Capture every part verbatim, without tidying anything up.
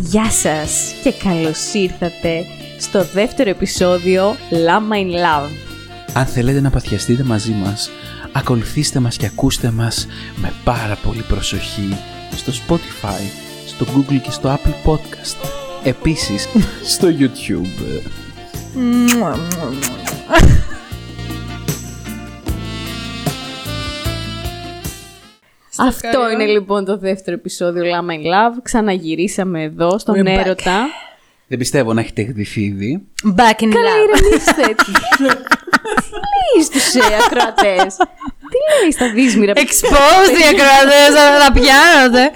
Γεια σας και καλώς ήρθατε στο δεύτερο επεισόδιο Lama in Love. Αν θέλετε να παθιαστείτε μαζί μας, ακολουθήστε μας και ακούστε μας με πάρα πολύ προσοχή στο Spotify, στο Google και στο Apple Podcasts. Επίσης στο YouTube. Αυτό καλό. Είναι λοιπόν το δεύτερο επεισόδιο Lama in Love. Ξαναγυρίσαμε εδώ στον We're έρωτα. Back. Δεν πιστεύω να έχετε εκδηθεί ήδη. Back in Love. Καλά, ηρεμήστε. Τι λέει στους ακροατές. Τι λέει στα δύσμυρα. Exposed οι ακροατές, αλλά τα πιάνονται.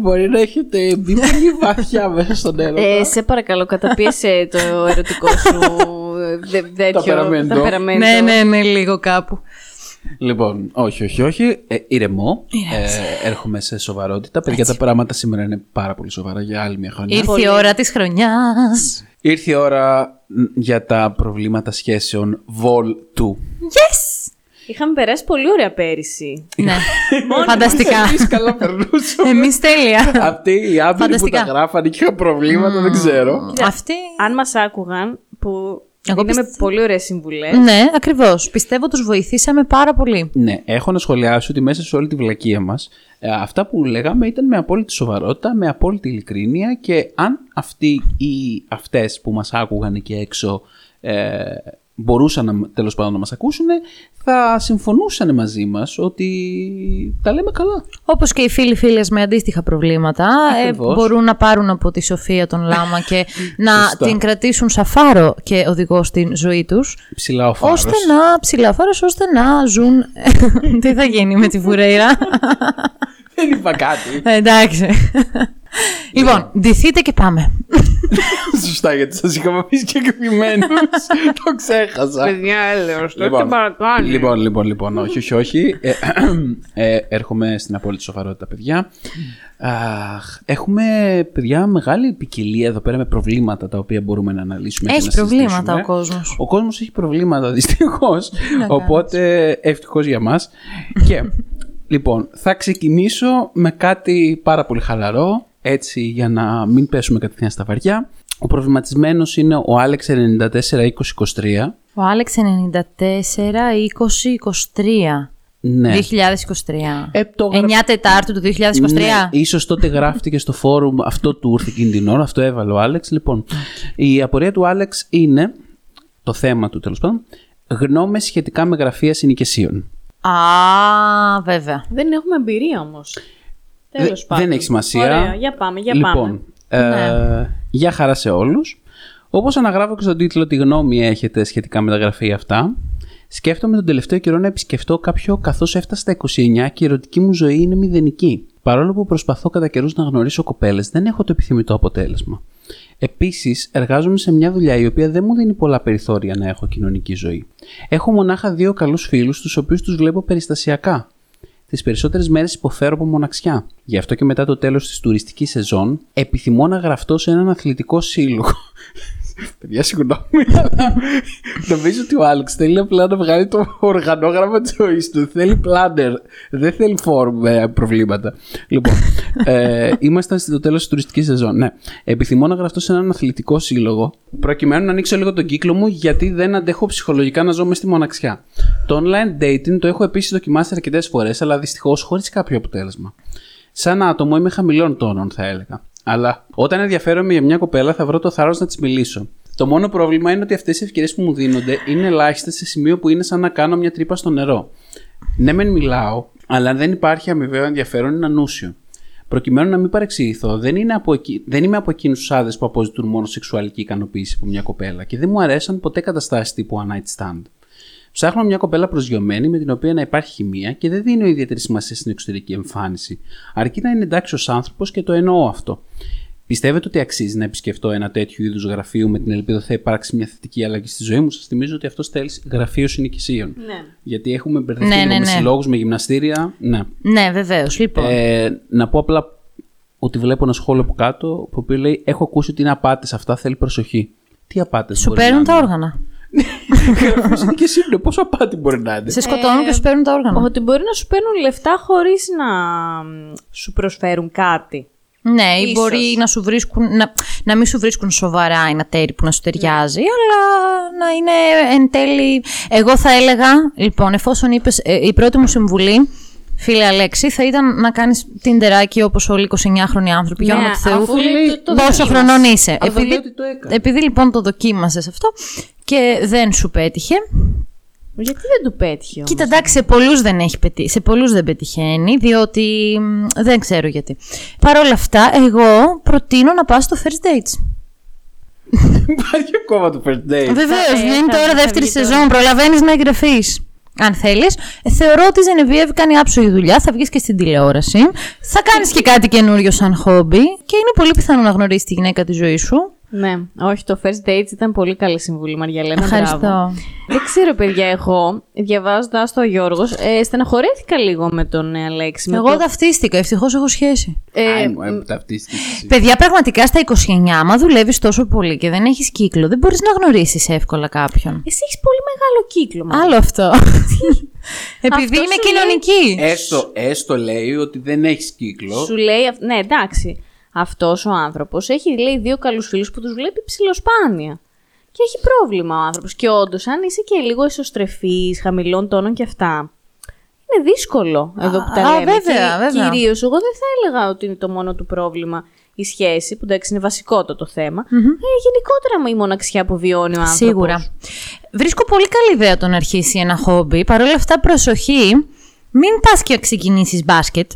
Μπορεί να έχετε μπει πολύ βαθιά μέσα στον έρωτα. Σε παρακαλώ, καταπίεσε το ερωτικό σου ταπεραμέντο. Ναι, ναι, ναι, λίγο κάπου. Λοιπόν, όχι, όχι, όχι. Ε, ηρεμό. Ε, έρχομαι σε σοβαρότητα. Έτσι. Παιδιά, τα πράγματα σήμερα είναι πάρα πολύ σοβαρά για άλλη μια χρονιά. Ήρθε η ώρα της χρονιάς. Ήρθε η ώρα για τα προβλήματα σχέσεων Vol two. Yes! Είχαμε περάσει πολύ ωραία πέρυσι. Ναι. Φανταστικά. Εμείς καλά περνούσαμε. Εμείς τέλεια. Αυτοί οι άμπειροι που τα γράφανε και είχαν προβλήματα, mm. δεν ξέρω. Αυτοί... Αν μας άκουγαν που... Εγώ είναι πιστε... με πολύ ωραίες συμβουλές. Ναι, ακριβώς. Πιστεύω τους βοηθήσαμε πάρα πολύ. Ναι, έχω να σχολιάσω ότι μέσα σε όλη τη βλακεία μας ε, αυτά που λέγαμε ήταν με απόλυτη σοβαρότητα, με απόλυτη ειλικρίνεια, και αν αυτοί ή αυτές που μας άκουγαν εκεί έξω ε, μπορούσαν να, τέλος πάντων να μας ακούσουν, θα συμφωνούσαν μαζί μας ότι τα λέμε καλά. Όπως και οι φίλοι φίλες με αντίστοιχα προβλήματα ε, μπορούν να πάρουν από τη σοφία τον Λάμα και να την κρατήσουν σαν φάρο και οδηγό στην ζωή τους. Ψηλά ο φάρος. Ώστε να, ψηλά ο φάρος, ώστε να ζουν... Τι θα γίνει με τη βουρέιρα. Δεν είπα κάτι. Εντάξει. Λοιπόν, ντυθείτε και πάμε. Σωστά, γιατί σας είχαμε πει και εκπημένους. Το ξέχασα. Παιδιά, έλεος, το έχετε παρακάνει. Λοιπόν, λοιπόν, λοιπόν, όχι, όχι, όχι. ε, ε, ε, Έρχομαι στην απόλυτη σοβαρότητα, παιδιά. Αχ, έχουμε, παιδιά, μεγάλη ποικιλία εδώ πέρα με προβλήματα τα οποία μπορούμε να αναλύσουμε. Έχει και να προβλήματα ο κόσμος. Ο κόσμος έχει προβλήματα, δυστυχώς. Οπότε, ευτυχώς για μας. Και, λοιπόν, θα ξεκινήσω με κάτι πάρα πολύ χαλαρό, έτσι για να μην πέσουμε κατευθείαν στα βαριά. Ο προβληματισμένος είναι ο Άλεξ ενενήντα τέσσερα είκοσι είκοσι τρία. Ο Άλεξ ενενήντα τέσσερα είκοσι είκοσι τρία. Ναι. δύο χιλιάδες είκοσι τρία. Ε, γρα... εννιά Τετάρτου του δύο χιλιάδες είκοσι τρία. Ναι, ίσως τότε γράφτηκε στο φόρουμ, αυτό του ήρθε εκείνη την ώρα, αυτό έβαλε ο Άλεξ. Λοιπόν, η απορία του Άλεξ είναι, το θέμα του τέλος πάντων, γνώμες σχετικά με γραφεία συνοικεσίων. Α, βέβαια. Δεν έχουμε εμπειρία όμως. Τέλος πάντων. Δεν έχει σημασία. Ωραία, για πάμε, για πάμε. Λοιπόν, ε, ναι. Γεια χαρά σε όλους. Όπως αναγράφω και στον τίτλο, τι γνώμη έχετε σχετικά με τα γραφεία αυτά. Σκέφτομαι τον τελευταίο καιρό να επισκεφτώ κάποιο, καθώς έφτασα στα είκοσι εννιά και η ερωτική μου ζωή είναι μηδενική. Παρόλο που προσπαθώ κατά καιρούς να γνωρίσω κοπέλες, δεν έχω το επιθυμητό αποτέλεσμα. Επίσης, εργάζομαι σε μια δουλειά η οποία δεν μου δίνει πολλά περιθώρια να έχω κοινωνική ζωή. Έχω μονάχα δύο καλούς φίλους, τους οποίους τους βλέπω περιστασιακά. Τις περισσότερες μέρες υποφέρω από μοναξιά. Γι' αυτό και μετά το τέλος της τουριστικής σεζόν, επιθυμώ να γραφτώ σε έναν αθλητικό σύλλογο. Παιδιά, συγγνώμη, αλλά νομίζω ότι ο Άλεξ θέλει απλά να βγάλει το οργανόγραμμα της ζωής του. Θέλει πλάνερ, δεν θέλει φόρουμ με προβλήματα. Λοιπόν, ε, ήμασταν στο τέλος της τουριστικής σεζόν. Ναι, επιθυμώ να γραφτώ σε έναν αθλητικό σύλλογο, προκειμένου να ανοίξω λίγο τον κύκλο μου, γιατί δεν αντέχω ψυχολογικά να ζω μες στη μοναξιά. Το online dating το έχω επίσης δοκιμάσει αρκετές φορές, αλλά δυστυχώς χωρίς κάποιο αποτέλεσμα. Σαν άτομο είμαι χαμηλών τόνων, θα έλεγα. Αλλά όταν ενδιαφέρομαι για μια κοπέλα, θα βρω το θάρρος να της μιλήσω. Το μόνο πρόβλημα είναι ότι αυτές οι ευκαιρίες που μου δίνονται είναι ελάχιστες, σε σημείο που είναι σαν να κάνω μια τρύπα στο νερό. Ναι, μεν μιλάω, αλλά αν δεν υπάρχει αμοιβαίο ενδιαφέρον, είναι ανούσιο. Προκειμένου να μην παρεξηγηθώ, δεν, είναι από εκεί, δεν είμαι από εκείνους τους άντρες που αποζητούν μόνο σεξουαλική ικανοποίηση από μια κοπέλα και δεν μου αρέσαν ποτέ καταστάσεις τύπου one night stand. Ψάχνω μια κοπέλα προσγειωμένη με την οποία να υπάρχει χημεία και δεν δίνω ιδιαίτερη σημασία στην εξωτερική εμφάνιση, αρκεί να είναι εντάξει ως άνθρωπος, και το εννοώ αυτό. Πιστεύετε ότι αξίζει να επισκεφτώ ένα τέτοιου είδους γραφείο με την ελπίδα ότι θα υπάρξει μια θετική αλλαγή στη ζωή μου? Σας θυμίζω ότι αυτό θέλει γραφείο συνοικισίων. Ναι. Γιατί έχουμε μπερδευτεί ναι, ναι, με συλλόγους, ναι. με γυμναστήρια. Ναι, ναι, βεβαίως. Λοιπόν. Ε, να πω απλά ότι βλέπω ένα σχόλιο από κάτω που λέει: έχω ακούσει ότι είναι απάτες αυτά, θέλει προσοχή. Τι απάτες? Σου παίρνουν τα όργανα. Γραφείο και σύλλογο, πόσο απάτη μπορεί να είναι. Σε σκοτώνουν ε, και σου παίρνουν τα όργανα. Ότι μπορεί να σου παίρνουν λεφτά χωρίς να σου προσφέρουν κάτι. Ναι, ίσως. Ή μπορεί να, σου βρίσκουν, να, να μην σου βρίσκουν σοβαρά ένα τέρι που να σου ταιριάζει, mm. αλλά να είναι εν τέλει. Εγώ θα έλεγα, λοιπόν, εφόσον είπες, ε, η πρώτη μου συμβουλή, φίλε Αλέξη, θα ήταν να κάνεις τιντεράκι όπως όλοι οι εικοσιεννιάχρονοι άνθρωποι. Για όνομα του Θεού, πόσο χρονών είσαι. Επειδή, επειδή λοιπόν το δοκίμασες αυτό και δεν σου πέτυχε. Γιατί δεν του πέτυχε όμως? Κοίτα, εντάξει, σε πολλούς δεν, έχει πετύ... σε πολλούς δεν πετυχαίνει, διότι δεν ξέρω γιατί. Παρ' όλα αυτά, εγώ προτείνω να πας στο first dates. Υπάρχει ακόμα το first date. Βεβαίως, δεν είναι τώρα δεύτερη σεζόν, προλαβαίνεις να εγγραφείς. Αν θέλεις, θεωρώ ότι η Ζενεβίευ κάνει άψογη δουλειά, θα βγεις και στην τηλεόραση, θα κάνεις και κάτι καινούριο σαν χόμπι και είναι πολύ πιθανό να γνωρίσεις τη γυναίκα τη ζωή σου. Ναι, όχι, το first dates ήταν πολύ καλή συμβουλή, Μαριαλένα. Ευχαριστώ. Μπράβο. Δεν ξέρω, παιδιά, εγώ διαβάζοντας το Γιώργος, ε, στεναχωρέθηκα λίγο με τον ε, Αλέξη. Εγώ το... ταυτίστηκα, ευτυχώς έχω σχέση. Ε, Άι, μου, ε, παιδιά, πραγματικά στα είκοσι εννιά, άμα δουλεύεις τόσο πολύ και δεν έχεις κύκλο, δεν μπορείς να γνωρίσεις εύκολα κάποιον. Εσύ έχεις πολύ μεγάλο κύκλο. Μάλλον. Άλλο αυτό. Επειδή αυτό είναι κοινωνική. Λέει... Έστω, έστω λέει ότι δεν έχεις κύκλο. Σου λέει, ναι, εντάξει. Αυτός ο άνθρωπος έχει, λέει, δύο καλούς φίλους που τους βλέπει ψιλοσπάνια. Και έχει πρόβλημα ο άνθρωπος. Και όντως, αν είσαι και λίγο εσωστρεφής, χαμηλών τόνων και αυτά, είναι δύσκολο εδώ που τα α, λέμε. Α, βέβαια, βέβαια. Κυρίως, εγώ δεν θα έλεγα ότι είναι το μόνο του πρόβλημα η σχέση, που εντάξει είναι βασικό το, το θέμα. Mm-hmm. Ε, γενικότερα η μοναξιά που βιώνει ο άνθρωπος. Σίγουρα. Βρίσκω πολύ καλή ιδέα το να αρχίσει ένα χόμπι. Παρ' όλα αυτά, προσοχή, μην πας και ξεκινήσεις μπάσκετ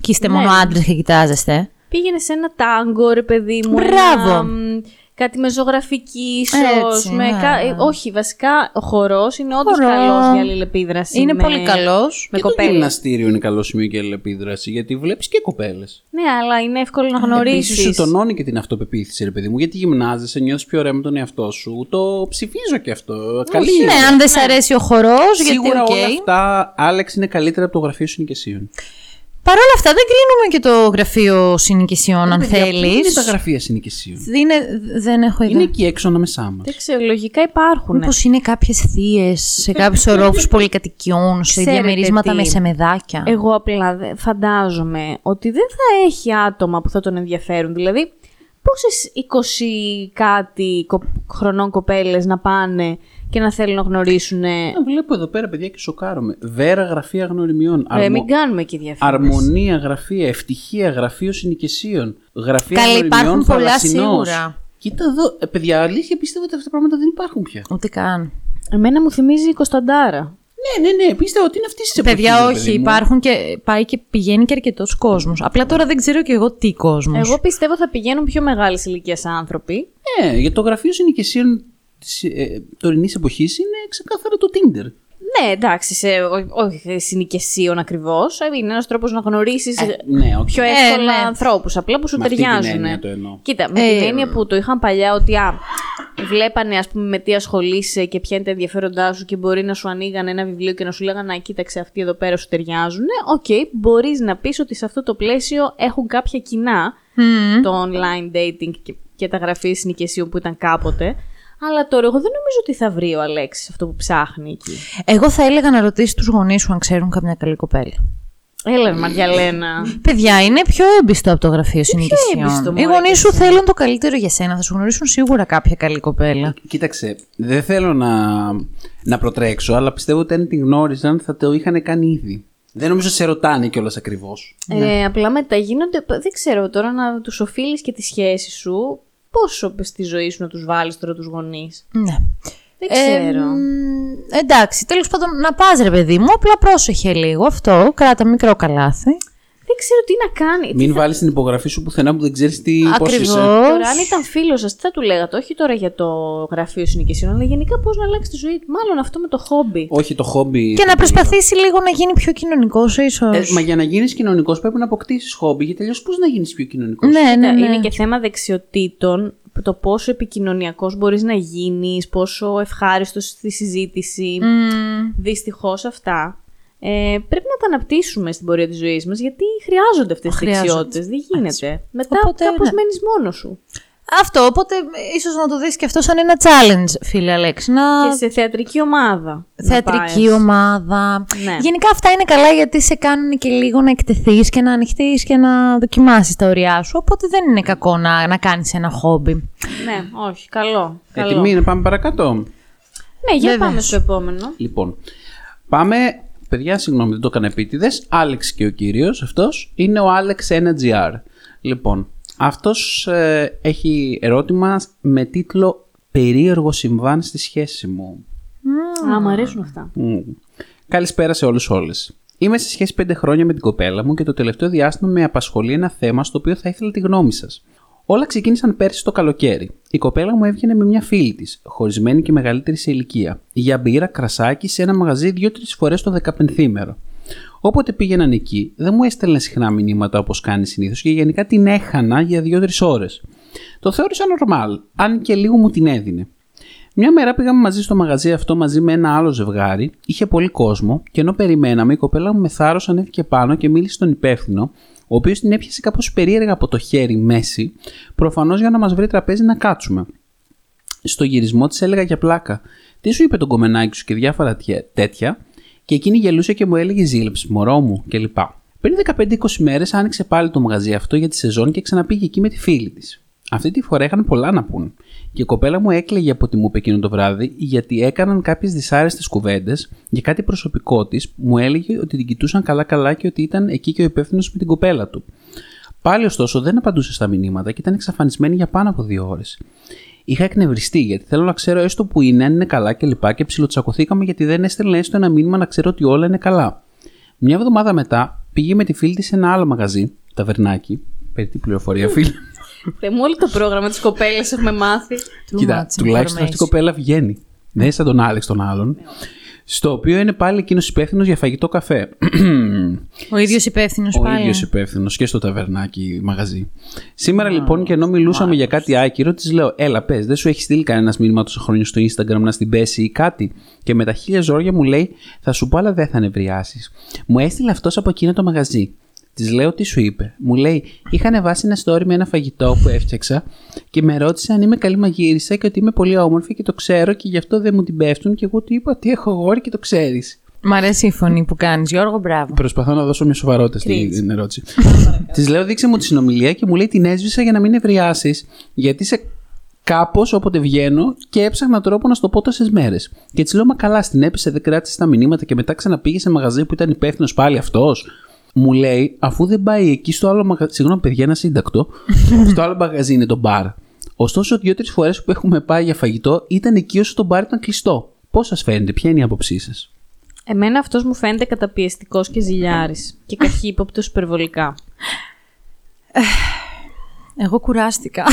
και είστε ναι. μόνο άντρες και κοιτάζεστε. Πήγαινε σε ένα τάγκο, ρε παιδί μου. Μπράβο. Ένα, μ, κάτι με ζωγραφική, ίσως. Έτσι, με, ναι. κα, ε, όχι, βασικά ο χορός είναι όντως καλός για αλληλεπίδραση. Είναι με, πολύ καλός. Με και κοπέλες. Το γυμναστήριο είναι καλό σημείο για αλληλεπίδραση, γιατί βλέπεις και κοπέλες. Ναι, αλλά είναι εύκολο να γνωρίσεις. Επίσης, σου τονώνει και την αυτοπεποίθηση, ρε παιδί μου, γιατί γυμνάζεσαι, νιώθεις πιο ωραία με τον εαυτό σου. Το ψηφίζω και αυτό. Καλή είναι. Ναι, αν δεν σ' αρέσει ο χορός, γιατί δεν okay. όλα αυτά, Άλεξ, είναι καλύτερα από το γραφείο συνοικεσίων. Παρ' όλα αυτά, δεν κλείνουμε και το γραφείο συνοικισιών, αν θέλεις. Πού είναι τα γραφεία συνοικισιών? Δεν έχω ιδέα. Είναι εκεί έξω ανάμεσά μας. Δεν ξέρω, λογικά υπάρχουν. Μήπως είναι κάποιες θείες σε κάποιους ορόφους πολυκατοικιών, σε διαμερίσματα με σεμεδάκια. Εγώ απλά φαντάζομαι ότι δεν θα έχει άτομα που θα τον ενδιαφέρουν. Δηλαδή, πόσες είκοσι κάτι χρονών κοπέλες να πάνε και να θέλουν να γνωρίσουν. Βλέπω εδώ πέρα, παιδιά, και σοκάρομαι. Βέρα, γραφεία γνωριμιών. Ε, Αρμο... Μην κάνουμε και διαφήμιση. Αρμονία, γραφεία, ευτυχία, γραφείο συνοικεσίων. Γραφεία γνωριμιών. Καλά, υπάρχουν πολλά σίγουρα. Κοίτα εδώ, ε, παιδιά, αλήθεια πιστεύω ότι αυτά τα πράγματα δεν υπάρχουν πια. Ούτε καν. Εμένα μου θυμίζει η Κωνσταντάρα. Ναι, ναι, ναι, πίστευα ότι είναι αυτή τη εποχή. Παιδιά, όχι, παιδί υπάρχουν και πάει και πηγαίνει και αρκετός κόσμος. Απλά τώρα δεν ξέρω και εγώ τι κόσμος. Εγώ πιστεύω θα πηγαίνουν πιο μεγάλες ηλικίες άνθρωποι. Ναι, για το γραφείο συνοικεσίων της ε, τωρινής εποχής είναι ξεκάθαρα το Tinder. Ναι, εντάξει, σε, ό, όχι συνοικεσίων ακριβώς. Είναι ένας τρόπος να γνωρίσεις ε, ναι, okay. πιο εύκολα ε, ναι. ανθρώπους. Απλά που σου με ταιριάζουν. Κοίτα, με ε, την έννοια που το είχαν παλιά ότι α, βλέπανε, ας πούμε, με τι ασχολείσαι και ποια είναι τα ενδιαφέροντά σου και μπορεί να σου ανοίγαν ένα βιβλίο και να σου λέγανε να κοίταξε αυτοί εδώ πέρα σου ταιριάζουν. Οκ, okay, μπορείς να πεις ότι σε αυτό το πλαίσιο έχουν κάποια κοινά mm. το online dating και, και τα γραφεία συνοικεσίων που ήταν κάποτε. Αλλά τώρα εγώ δεν νομίζω ότι θα βρει ο Αλέξης αυτό που ψάχνει εκεί. Εγώ θα έλεγα να ρωτήσει τους γονείς σου αν ξέρουν καμιά καλή κοπέλα. Έλα, Μαριαλένα. Παιδιά, είναι πιο έμπιστο από το γραφείο συνοικισιών. Οι γονείς σου θέλουν το καλύτερο για σένα. Θα σου γνωρίσουν σίγουρα κάποια καλή κοπέλα. Κοίταξε, δεν θέλω να, να προτρέξω, αλλά πιστεύω ότι αν την γνώριζαν θα το είχαν κάνει ήδη. Δεν νομίζω σε ρωτάνε κιόλας ακριβώς. Ε, ναι. Απλά μετά γίνονται. Δεν ξέρω τώρα να τους οφείλεις και τη σχέση σου. Πόσο στη ζωή σου να τους βάλεις τώρα τους γονείς? Ναι. Δεν ξέρω. Ε, εντάξει, τέλος πάντων να πας, ρε παιδί μου, απλά πρόσεχε λίγο αυτό, κράτα μικρό καλάθι. Δεν ξέρω τι να κάνει. Μην θα... βάλεις την υπογραφή σου πουθενά που δεν ξέρεις τι πώς είσαι. Τώρα, αν ήταν φίλος σας, τι θα του λέγατε? Όχι τώρα για το γραφείο συνοικεσίων, αλλά γενικά πώς να αλλάξει τη ζωή του. Μάλλον αυτό με το χόμπι. Όχι το χόμπι. Και να προσπαθήσει λίγο να γίνει πιο κοινωνικός, ίσως. Ε, μα για να γίνεις κοινωνικός πρέπει να αποκτήσεις χόμπι, γιατί αλλιώς πώς να γίνεις πιο κοινωνικός? Ναι, ναι, ναι. Είναι και θέμα δεξιοτήτων. Το πόσο επικοινωνιακός μπορείς να γίνεις, πόσο ευχάριστος στη συζήτηση. Mm. Δυστυχώς αυτά. Ε, πρέπει να τα αναπτύσσουμε στην πορεία της ζωής μας, γιατί χρειάζονται αυτές τις δεξιότητες. Δεν γίνεται. Μετά κάπως μένεις μόνος σου. Αυτό, οπότε ίσως να το δεις και αυτό σαν ένα challenge, φίλε Αλέξη. Να... Και σε θεατρική ομάδα. Θεατρική ομάδα. Ναι. Γενικά αυτά είναι καλά γιατί σε κάνουν και λίγο να εκτεθείς και να ανοιχτείς και να δοκιμάσεις τα ωριά σου. Οπότε δεν είναι κακό να, να κάνεις ένα χόμπι. Ναι, όχι, καλό. καλό. Ετοιμή να πάμε παρακάτω. Ναι, για Βέβαια. πάμε στο επόμενο. Λοιπόν, πάμε. Παιδιά, συγγνώμη, δεν το έκανα επίτηδες. Άλεξ και ο κύριος αυτός είναι ο Άλεξ ένα τζι αρ. Λοιπόν, αυτός ε, έχει ερώτημα με τίτλο «Περίεργο συμβάν στη σχέση μου». Mm. Α, μου αρέσουν αυτά. Mm. Καλησπέρα σε όλους όλες. Είμαι σε σχέση πέντε χρόνια με την κοπέλα μου και το τελευταίο διάστημα με απασχολεί ένα θέμα στο οποίο θα ήθελα τη γνώμη σας. Όλα ξεκίνησαν πέρσι το καλοκαίρι. Η κοπέλα μου έβγαινε με μια φίλη της, χωρισμένη και μεγαλύτερη σε ηλικία, για μπύρα κρασάκι σε ένα μαγαζί δύο τρεις φορές το δεκαπενθήμερο. Όποτε πήγαιναν εκεί, δεν μου έστελνε συχνά μηνύματα όπως κάνει συνήθως και γενικά την έχανα για δύο τρεις ώρες. Το θεώρησα normal, αν και λίγο μου την έδινε. Μια μέρα πήγαμε μαζί στο μαγαζί αυτό μαζί με ένα άλλο ζευγάρι, είχε πολύ κόσμο και ενώ περιμέναμε, η κοπέλα μου με θάρρος ανέβηκε πάνω και μίλησε στον υπεύθυνο, ο οποίος την έπιασε κάπως περίεργα από το χέρι μέση, προφανώς για να μας βρει τραπέζι να κάτσουμε. Στο γυρισμό της έλεγα για πλάκα, τι σου είπε τον κομμενάκι σου και διάφορα τέτοια, και εκείνη γελούσε και μου έλεγε ζήλεψη, μωρό μου κλπ. Πριν δεκαπέντε είκοσι μέρες άνοιξε πάλι το μαγαζί αυτό για τη σεζόν και ξαναπήγε εκεί με τη φίλη της. Αυτή τη φορά είχαν πολλά να πούν, και η κοπέλα μου έκλαιγε από τι μου είπε εκείνο το βράδυ, γιατί έκαναν κάποιες δυσάρεστες κουβέντες για κάτι προσωπικό της που μου έλεγε ότι την κοιτούσαν καλά-καλά και ότι ήταν εκεί και ο υπεύθυνος με την κοπέλα του. Πάλι ωστόσο δεν απαντούσε στα μηνύματα και ήταν εξαφανισμένη για πάνω από δύο ώρες. Είχα εκνευριστεί γιατί θέλω να ξέρω έστω που είναι, αν είναι καλά κλπ. Και, και ψιλοτσακωθήκαμε γιατί δεν έστελνε έστω ένα μήνυμα να ξέρω ότι όλα είναι καλά. Μια εβδομάδα μετά πήγε με τη φίλη της σε ένα άλλο μαγαζί, ταβερνάκι, περί την πληροφορία φίλη. Μου όλο το πρόγραμμα της κοπέλας έχουμε μάθει. Κοίτα, τουλάχιστον αυτή η κοπέλα βγαίνει. Δεν είσαι σαν τον Άλεξ τον άλλον. Στο οποίο είναι πάλι εκείνος υπεύθυνος για φαγητό καφέ. Ο ίδιος υπεύθυνος πάλι. Ο ίδιος υπεύθυνος και στο ταβερνάκι μαγαζί. Σήμερα wow. λοιπόν, και ενώ μιλούσαμε wow. για κάτι άκυρο, της λέω: έλα, πες, δεν σου έχει στείλει κανένας μήνυμα τόσο χρόνια στο Instagram να στην πέσει ή κάτι? Και με τα χίλια ζόρια μου λέει: θα σου πω, αλλά δεν θα νευριάσεις. Μου έστειλε αυτός από εκείνο το μαγαζί. Της λέω τι σου είπε. Μου λέει: είχα ανεβάσει ένα story με ένα φαγητό που έφτιαξα και με ρώτησε αν είμαι καλή μαγείρισα και ότι είμαι πολύ όμορφη και το ξέρω και γι' αυτό δεν μου την πέφτουν. Και εγώ του είπα ότι έχω γόρι και το ξέρεις. Μ' αρέσει η φωνή που κάνεις, Γιώργο, μπράβο. Προσπαθώ να δώσω μια σοβαρότητα στην ερώτηση. Της λέω: δείξε μου τη συνομιλία και μου λέει: την έσβησα για να μην ευρεάσεις, γιατί σε κάπως όποτε βγαίνω και έψαχνα τρόπο να στο πω τόσες μέρες. Και της λέω: μα καλά, στην έπεσε, δεν κράτησε τα μηνύματα και μετά ξαναπήγε σε μαγαζί που ήταν υπεύθυνο πάλι αυτό. Μου λέει, αφού δεν πάει εκεί στο άλλο μαγαζί. Συγγνώμη, παιδιά, ένα σύντακτο. Στο άλλο μαγαζί είναι το μπαρ. Ωστόσο, δύο-τρεις φορές που έχουμε πάει για φαγητό ήταν εκεί όσο το μπαρ ήταν κλειστό. Πώς σας φαίνεται, ποια είναι η άποψή σας? Εμένα αυτός μου φαίνεται καταπιεστικός και ζηλιάρης. Και καχύποπτος υπερβολικά. Εγώ κουράστηκα.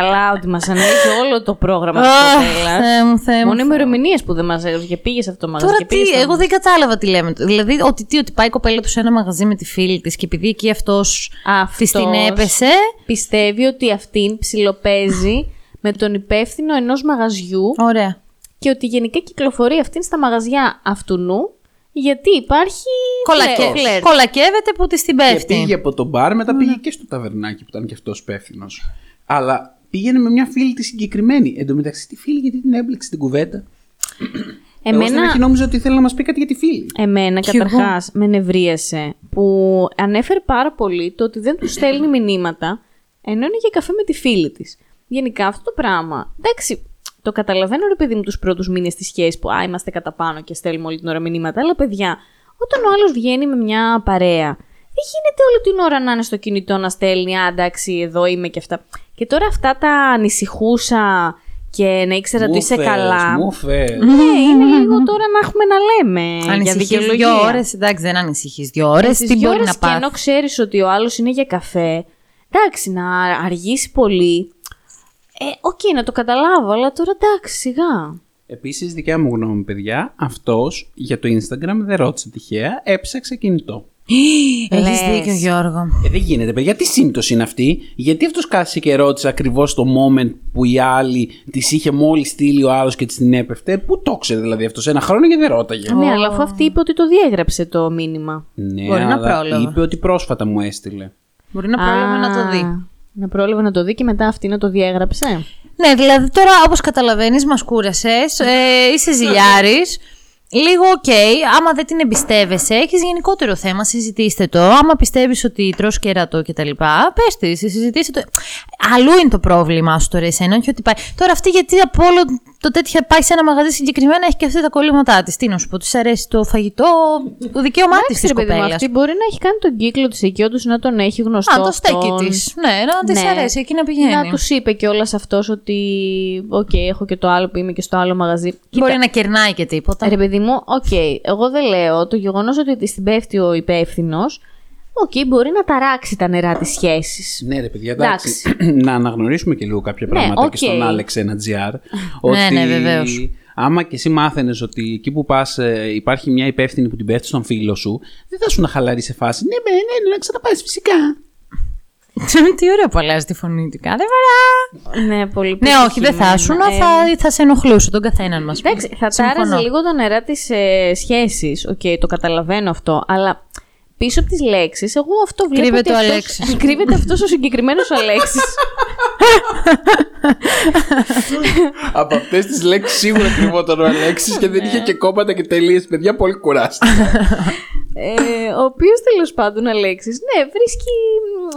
Καλά, ότι μας ανέλησε όλο το πρόγραμμα τη κοπέλα. Μόνο ημερομηνίες που δεν μας έλεγε. Πήγε σε αυτό το μαγαζί. Τώρα τι, εγώ δεν κατάλαβα τι λέμε. Δηλαδή, ότι τι, ότι πάει η κοπέλα του σε ένα μαγαζί με τη φίλη της και επειδή εκεί αυτός της την έπεσε. Πιστεύει ότι αυτήν ψιλοπαίζει με τον υπεύθυνο ενός μαγαζιού. Ωραία. Και ότι γενικά κυκλοφορεί αυτήν στα μαγαζιά αυτού νου. Γιατί υπάρχει. Κολακε... Κολακεύεται που της την πέφτει. Και πήγε από το μπαρ, μετά πήγε και στο ταβερνάκι που ήταν και αυτός υπεύθυνος. Αλλά πήγαινε με μια φίλη τη συγκεκριμένη. Εν τω μεταξύ, τη φίλη γιατί την έμπλεξε την κουβέντα. Εμένα. Εγώ στην αρχή νόμιζα ότι ήθελε να μας πει κάτι για τη φίλη. Εμένα, καταρχάς, με νευρίασε που ανέφερε πάρα πολύ το ότι δεν του στέλνει μηνύματα ενώ είναι για καφέ με τη φίλη της. Γενικά αυτό το πράγμα. Εντάξει, το καταλαβαίνω ρε παιδί μου τους πρώτους μήνες της σχέσης που α, είμαστε κατά πάνω και στέλνουμε όλη την ώρα μηνύματα. Αλλά παιδιά, όταν ο άλλος βγαίνει με μια παρέα. Δεν γίνεται όλη την ώρα να είναι στο κινητό να στέλνει, άνταξη, εδώ είμαι και αυτά. Και τώρα αυτά τα ανησυχούσα και να ήξερα ότι είσαι καλά. Μουφες. Ναι, είναι λίγο τώρα να έχουμε να λέμε. Ανησυχείς δύο ώρες, εντάξει, δεν ανησυχείς δύο ώρες. Τι μπορεί να πάθεις. Και ενώ ξέρεις ότι ο άλλος είναι για καφέ, εντάξει, να αργήσει πολύ. Ε, οκ, okay, να το καταλάβω, αλλά τώρα εντάξει, σιγά. Επίσης, δικιά μου γνώμη, παιδιά, αυτός για το Instagram δεν ρώτησε τυχαία, έψαξε κινητό. Έχεις δίκιο, Γιώργο. Ε, δεν γίνεται, παιδιά. Τι σύμπτωση είναι αυτή? Γιατί αυτός κάθισε και ρώτησε ακριβώς το moment που η άλλη της είχε μόλις στείλει ο άλλος και της την έπεφτε? Πού το ξέρει δηλαδή αυτός ένα χρόνο και δεν ρώταγε? Ναι, oh. αλλά αφού αυτή είπε ότι το διέγραψε το μήνυμα. Ναι, μπορεί να πρόλαβε. Είπε ότι πρόσφατα μου έστειλε. Μπορεί να πρόλαβε ah. να το δει. Να πρόλαβε να το δει και μετά αυτή να το διέγραψε. Ναι, δηλαδή τώρα όπως καταλαβαίνεις μας κούρασες, ε, είσαι ζηλιάρης. Λίγο οκ, okay, άμα δεν την εμπιστεύεσαι, έχεις γενικότερο θέμα, συζητήστε το. Άμα πιστεύεις ότι τρως κερατό και τα λοιπά, πες τη, συζητήστε το. Αλλού είναι το πρόβλημά σου τώρα εσένα, όχι ότι πάει. Τώρα αυτή γιατί από όλο το τέτοια πάει σε ένα μαγαζί συγκεκριμένα, έχει και αυτή τα κολλήματά της. Τι να σου πω, της αρέσει το φαγητό, το δικαίωμά της της κοπέλας. Αυτή μπορεί να έχει κάνει τον κύκλο της εκεί, όντως να τον έχει γνωστό. Να το στέκει της. Ναι, να της ναι. αρέσει, εκεί να πηγαίνει. Να τους είπε κιόλας αυτός ότι, οκ, okay, έχω και το άλλο που είμαι και στο άλλο μαγαζί. Μπορεί κοίτα. Να κερνάει και τίποτα. Ρε παιδί μου, οκ, okay, εγώ δεν λέω το γεγονός ότι στην πέφτει ο υπεύθυνος. Οκ, okay, μπορεί να ταράξει τα νερά της σχέσης. Ναι, ρε παιδιά, εντάξει. Να αναγνωρίσουμε και λίγο κάποια πράγματα, ναι, okay. Και στον Alex.gr. Ότι ναι, ναι, βεβαίως. Άμα και εσύ μάθαινες ότι εκεί που πας ε, υπάρχει μια υπεύθυνη που την πέφτει στον φίλο σου, δεν θα σου να χαλάρει σε φάση. Ναι, ναι, ναι, ναι, να ξαναπάς φυσικά. Τι ωραία που αλλάζει τη φωνή του κάθε φορά. Ναι, πολύ ναι, όχι, δεν θα σου να θα, θα σε ενοχλούσε τον καθέναν μας. Εντάξει, θα τάραζε λίγο τα νερά της ε, σχέσης. Οκ, okay, το καταλαβαίνω αυτό, αλλά. Πίσω από τις λέξεις, εγώ αυτό βλέπω. Κρύβεται ότι ο αυτός, κρύβεται αυτός ο συγκεκριμένος ο Αλέξης. Από αυτές τις λέξεις σίγουρα κρυβόταν ο Αλέξης και δεν είχε και κόμματα και τελείες. Παιδιά, πολύ κουράστηκα. ε, ο οποίος τέλος πάντων Αλέξης, ναι, βρίσκει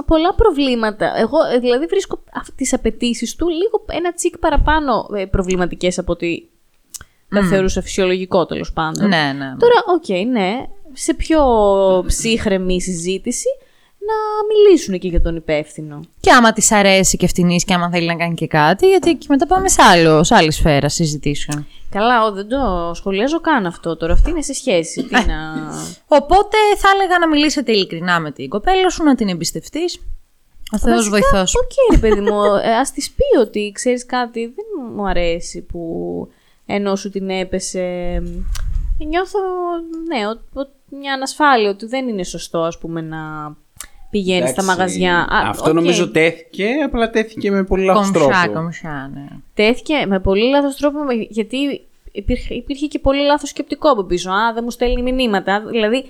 πολλά προβλήματα. Εγώ δηλαδή βρίσκω τις απαιτήσεις του λίγο ένα τσικ παραπάνω προβληματικές από ότι mm. τα θεωρούσα φυσιολογικό τέλος πάντων. Ναι, ναι. Τώρα, οκ, okay, ναι. Σε πιο ψύχρεμη συζήτηση να μιλήσουν και για τον υπεύθυνο. Και άμα της αρέσει και ευθυνής και άμα θέλει να κάνει και κάτι, γιατί εκεί μετά πάμε σε, άλλο, σε άλλη σφαίρα συζητήσεων. Καλά, ό, δεν το σχολιάζω καν αυτό τώρα. Αυτή είναι σε σχέση. Τι να... Οπότε θα έλεγα να μιλήσετε ειλικρινά με την κοπέλα σου, να την εμπιστευτείς. Ο Θεός βοηθός. Οκ, okay, παιδί μου, ας της πει ότι ξέρεις κάτι, δεν μου αρέσει που ενώ σου την έπεσε. Νιώθω, ναι, ο, ο, μια ανασφάλεια ότι δεν είναι σωστό, ας πούμε, να πηγαίνει εντάξει, στα μαγαζιά. Αυτό okay. νομίζω τέθηκε, απλά τέθηκε με πολύ λάθος τρόπο. Κομψά, ναι. Τέθηκε με πολύ λάθος τρόπο, γιατί υπήρχε, υπήρχε και πολύ λάθος σκεπτικό από πίσω. Α, δεν μου στέλνει μηνύματα. Δηλαδή,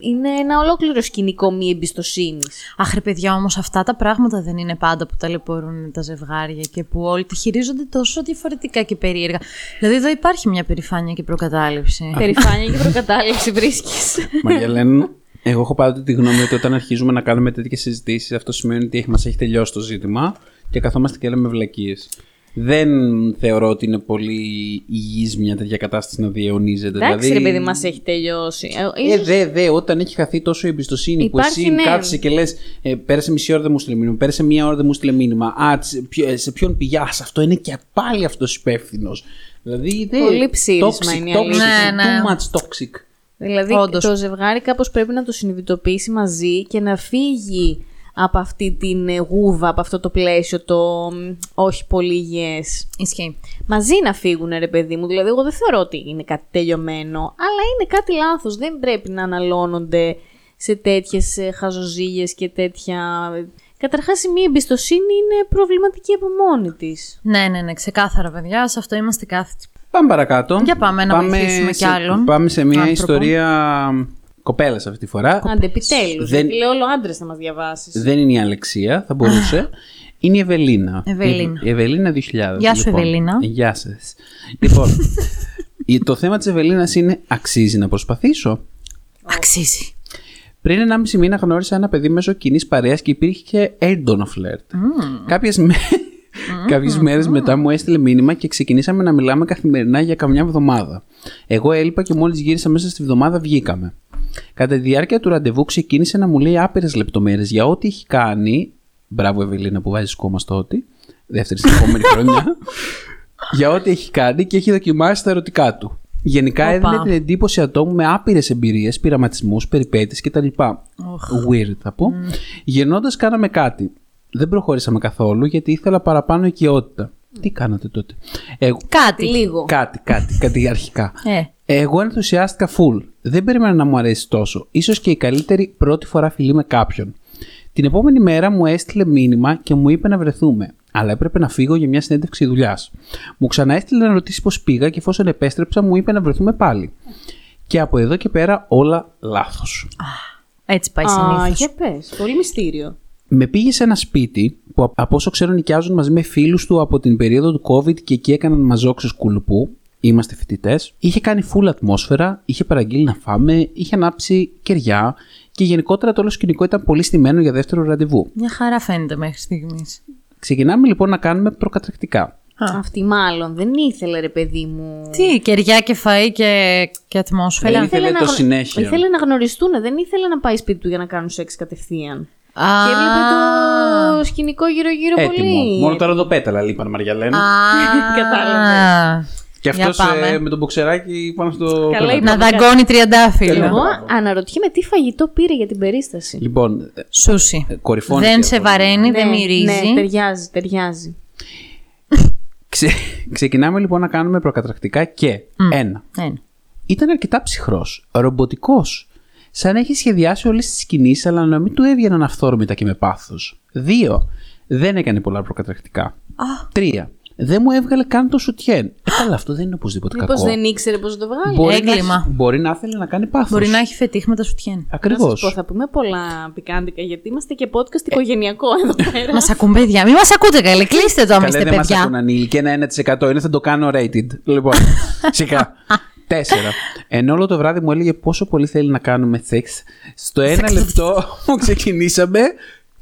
είναι ένα ολόκληρο σκηνικό μη εμπιστοσύνης. Αχ, ρε παιδιά, όμως αυτά τα πράγματα δεν είναι πάντα που ταλαιπωρούν τα ζευγάρια και που όλοι τα χειρίζονται τόσο διαφορετικά και περίεργα. Δηλαδή, εδώ υπάρχει μια περηφάνεια και προκατάληψη. Περηφάνεια και προκατάληψη βρίσκεις. Μαργιαλένα, εγώ έχω πάντα τη γνώμη ότι όταν αρχίζουμε να κάνουμε τέτοιες συζητήσεις, αυτό σημαίνει ότι μας έχει τελειώσει το ζήτημα και καθόμαστε και λέμε βλακίες. Δεν θεωρώ ότι είναι πολύ υγιής μια τέτοια κατάσταση να διαιωνίζεται. Εντάξει, δηλαδή... ρε παιδί, μας έχει τελειώσει. Ε, ίσως... δε, δε, όταν έχει χαθεί τόσο η εμπιστοσύνη υπάρχει που εσύ ναι. κάθεσαι και λες ε, πέρασε μισή ώρα δεν μου στείλε μήνυμα, πέρασε μία ώρα δεν μου στείλε μήνυμα. Α, σε ποιον πηγά, αυτό είναι και πάλι αυτός υπεύθυνος. Δηλαδή, δε, πολύ ψήρισμα toxic, είναι η αλήθεια. Ναι, ναι. Too much toxic. Δηλαδή, όντως. Το ζευγάρι κάπως πρέπει να το συνειδητοποιήσει μαζί και να φύγει από αυτή την γούβα, από αυτό το πλαίσιο, το όχι πολύ υγιές. Ισχύει. Μαζί να φύγουν, ρε παιδί μου. Δηλαδή, εγώ δεν θεωρώ ότι είναι κάτι τελειωμένο, αλλά είναι κάτι λάθος. Δεν πρέπει να αναλώνονται σε τέτοιες χαζοζύγες και τέτοια. Καταρχάς, η μη εμπιστοσύνη είναι προβληματική από μόνη της. Ναι, ναι, ναι, ξεκάθαρα, παιδιά. Σε αυτό είμαστε κάθετοι. Πάμε παρακάτω. Για πάμε, πάμε να βοηθήσουμε σε... κι άλλον. Πάμε σε μια άνθρωπο. Ιστορία. Κοπέλας αυτή τη φορά. Άντε, επιτέλους. Δεν... Λέω όλο άντρες να μας διαβάσεις. Δεν είναι η Αλεξία, θα μπορούσε. Είναι η Ευελίνα. Ευελίνα. Η Ευελίνα δύο χιλιάδες. Γεια σου, λοιπόν. Ευελίνα. Γεια σας. Λοιπόν, το θέμα της Ευελίνας είναι αξίζει να προσπαθήσω. Αξίζει. Πριν ενάμιση μήνα γνώρισα ένα παιδί μέσω κοινής παρέας και υπήρχε έντονο φλερτ. Mm. Κάποιες μέρες. Mm-hmm. Κάποιες μέρες mm-hmm. μετά μου έστειλε μήνυμα και ξεκινήσαμε να μιλάμε καθημερινά για καμιά εβδομάδα. Εγώ έλειπα και μόλις γύρισα μέσα στη εβδομάδα βγήκαμε. Κατά τη διάρκεια του ραντεβού ξεκίνησε να μου λέει άπειρες λεπτομέρειες για ό,τι έχει κάνει. Μπράβο, Ευελίνα, που βάζεις κόμμα στο ότι. Δεύτερη στην επόμενη χρονιά. Για ό,τι έχει κάνει και έχει δοκιμάσει τα ερωτικά του. Γενικά Opa. Έδινε την εντύπωση ατόμου με άπειρες εμπειρίες, πειραματισμούς, περιπέτειες κτλ. Oh. Weird θα πω. Mm. Γεννώντας, κάναμε κάτι. Δεν προχωρήσαμε καθόλου γιατί ήθελα παραπάνω οικειότητα. Mm. Τι κάνατε τότε. Εγώ... Κάτι, λίγο. Κάτι, κάτι, κάτι αρχικά. ε. Εγώ ενθουσιάστηκα full. Δεν περίμενα να μου αρέσει τόσο. Ίσως και η καλύτερη πρώτη φορά φιλή με κάποιον. Την επόμενη μέρα μου έστειλε μήνυμα και μου είπε να βρεθούμε. Αλλά έπρεπε να φύγω για μια συνέντευξη δουλειάς. Μου ξανά έστειλε να ρωτήσει πώς πήγα και εφόσον επέστρεψα μου είπε να βρεθούμε πάλι. Και από εδώ και πέρα όλα λάθος. Ah, έτσι πάει συνήθως. Α, ah, για πες. Πολύ μυστήριο. Με πήγε σε ένα σπίτι που από όσο ξέρω νοικιάζουν μαζί με φίλους του από την περίοδο του COVID και εκεί έκαναν μαζόξους κουλουπού. Είμαστε φοιτητές. Είχε κάνει full ατμόσφαιρα, είχε παραγγείλει να φάμε, είχε ανάψει κεριά και γενικότερα το όλο σκηνικό ήταν πολύ στημένο για δεύτερο ραντεβού. Μια χαρά φαίνεται μέχρι στιγμής. Ξεκινάμε λοιπόν να κάνουμε προκαταρκτικά. Α. Αυτή μάλλον δεν ήθελε, ρε παιδί μου. Τι, κεριά και φαΐ και, και ατμόσφαιρα. Δεν ήθελε, ήθελε το συνέχεια. Ήθελε να γνωριστούν, δεν ήθελε να πάει σπίτι του για να κάνουν σεξ κατευθείαν. Ah. Και έβλεπε το σκηνικό γύρω-γύρω. Έτοιμο. Πολύ. Μόνο τα ροδοπέταλα λείπαν, Μαριαλένα. Ah. Κατάλαβε. Και αυτός ε, με τον μποξεράκι πάνω στο. Καλά, να δαγκώνει τριαντάφυλλο. Εγώ αναρωτιέμαι τι φαγητό πήρε για την περίσταση. Λοιπόν. Σούσι. Δεν σε βαραίνει, δεν μυρίζει. Ναι, ταιριάζει, ταιριάζει. Ξε... Ξεκινάμε λοιπόν να κάνουμε προκαταρκτικά και mm. ένα. Mm. Ήταν αρκετά ψυχρός, ρομποτικός. Σαν έχει σχεδιάσει όλες τις κινήσεις, αλλά να μην του έβγαιναν αυθόρμητα και με πάθος. Δύο. Δεν έκανε πολλά προκαταρκτικά. Oh. Τρία. Δεν μου έβγαλε καν το σουτιέν. Ε, καλά, αυτό δεν είναι οπωσδήποτε κακό. Μήπως δεν ήξερε πώς να το βγάλει. Μπορεί έγκλημα. Να, μπορεί να ήθελε να κάνει πάθος. Μπορεί να έχει φετίχ με τα σουτιέν. Ακριβώς. Να σας πω, θα πούμε πολλά πικάντικα, γιατί είμαστε και podcast οικογενειακό εδώ πέρα. Μας ακούν παιδιά. Μην μας ακούτε, καλέ. Κλείστε το άμα είστε παιδιά. Μας ακούν ανήλικοι. Ένα ένα τοις εκατό είναι, θα το κάνω rated. Λοιπόν, σιγά. Τέσσερα. Ενώ όλο το βράδυ μου έλεγε πόσο πολύ θέλει να κάνουμε σεξ, στο ένα λεπτό που ξεκινήσαμε,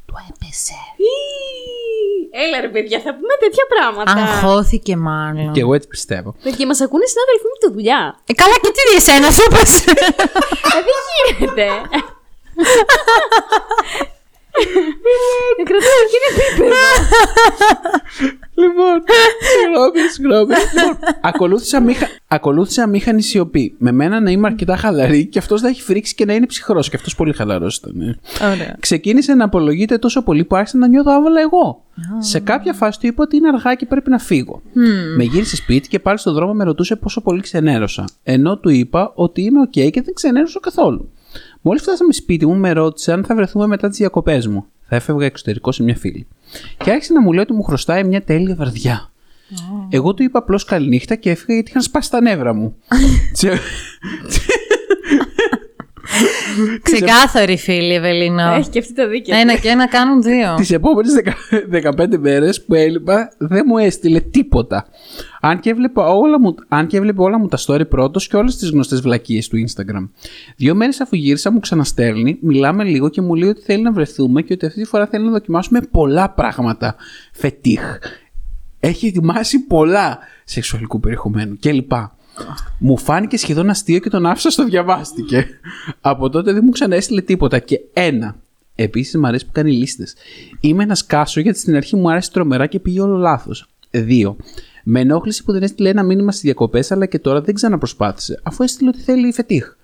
του έπεσε. Έλα ρε παιδιά, θα πούμε τέτοια πράγματα. Αγχώθηκε μάλλον. Και εγώ έτσι πιστεύω. Παιδιά, μας ακούνε συνάδελφοι με τη δουλειά. Ε, καλά και τι εσένα, σου είπες. Δεν γίνεται. Κρατάω εκείνη επίπεδο. Λοιπόν, συγγνώμη, συγγνώμη. Ακολούθησα μήχανη σιωπή. Με μένα να είμαι αρκετά χαλαρή και αυτός να έχει φρίξει και να είναι ψυχρός. Και αυτός πολύ χαλαρός ήταν. Ξεκίνησε να απολογείται τόσο πολύ που άρχισα να νιώθω άβολα εγώ. Σε κάποια φάση του είπα ότι είναι αργά και πρέπει να φύγω. Με γύρισε σπίτι και πάλι στον δρόμο με ρωτούσε πόσο πολύ ξενέρωσα. Ενώ του είπα ότι είμαι οκ και δεν ξενέρωσα καθόλου. Μόλις φτάσαμε σπίτι μου, με ρώτησε αν θα βρεθούμε μετά τις διακοπές μου. Θα έφευγα εξωτερικό σε μια φίλη. Και άρχισε να μου λέει ότι μου χρωστάει μια τέλεια βαρδιά. Oh. Εγώ του είπα απλώς καληνύχτα και έφυγα γιατί είχαν σπάσει τα νεύρα μου. Ξεκάθαρη φίλη, Ευελίνα. Έχει και αυτή τα δίκαια. Ένα και ένα κάνουν δύο. Τις επόμενες δεκαπέντε μέρες που έλειπα, δεν μου έστειλε τίποτα. Αν και έβλεπα όλα μου, αν και έβλεπα όλα μου τα story πρώτος και όλες τις γνωστές βλακίες του Instagram. Δύο μέρες αφού γύρισα, μου ξαναστέλνει, μιλάμε λίγο και μου λέει ότι θέλει να βρεθούμε και ότι αυτή τη φορά θέλει να δοκιμάσουμε πολλά πράγματα. Φετίχ. Έχει ετοιμάσει πολλά σεξουαλικού περιεχομένου κλπ. Μου φάνηκε σχεδόν αστείο και τον άφησα στο διαβάστηκε. Από τότε δεν μου ξαναέστειλε τίποτα. Και ένα. Επίσης μου αρέσει που κάνει λίστες. Είμαι ένας κάσο γιατί στην αρχή μου άρεσε τρομερά και πήγε όλο λάθος. Δύο. Με ενόχλησε που δεν έστειλε ένα μήνυμα στις διακοπές, αλλά και τώρα δεν ξαναπροσπάθησε, αφού έστειλε ότι θέλει φετίχ.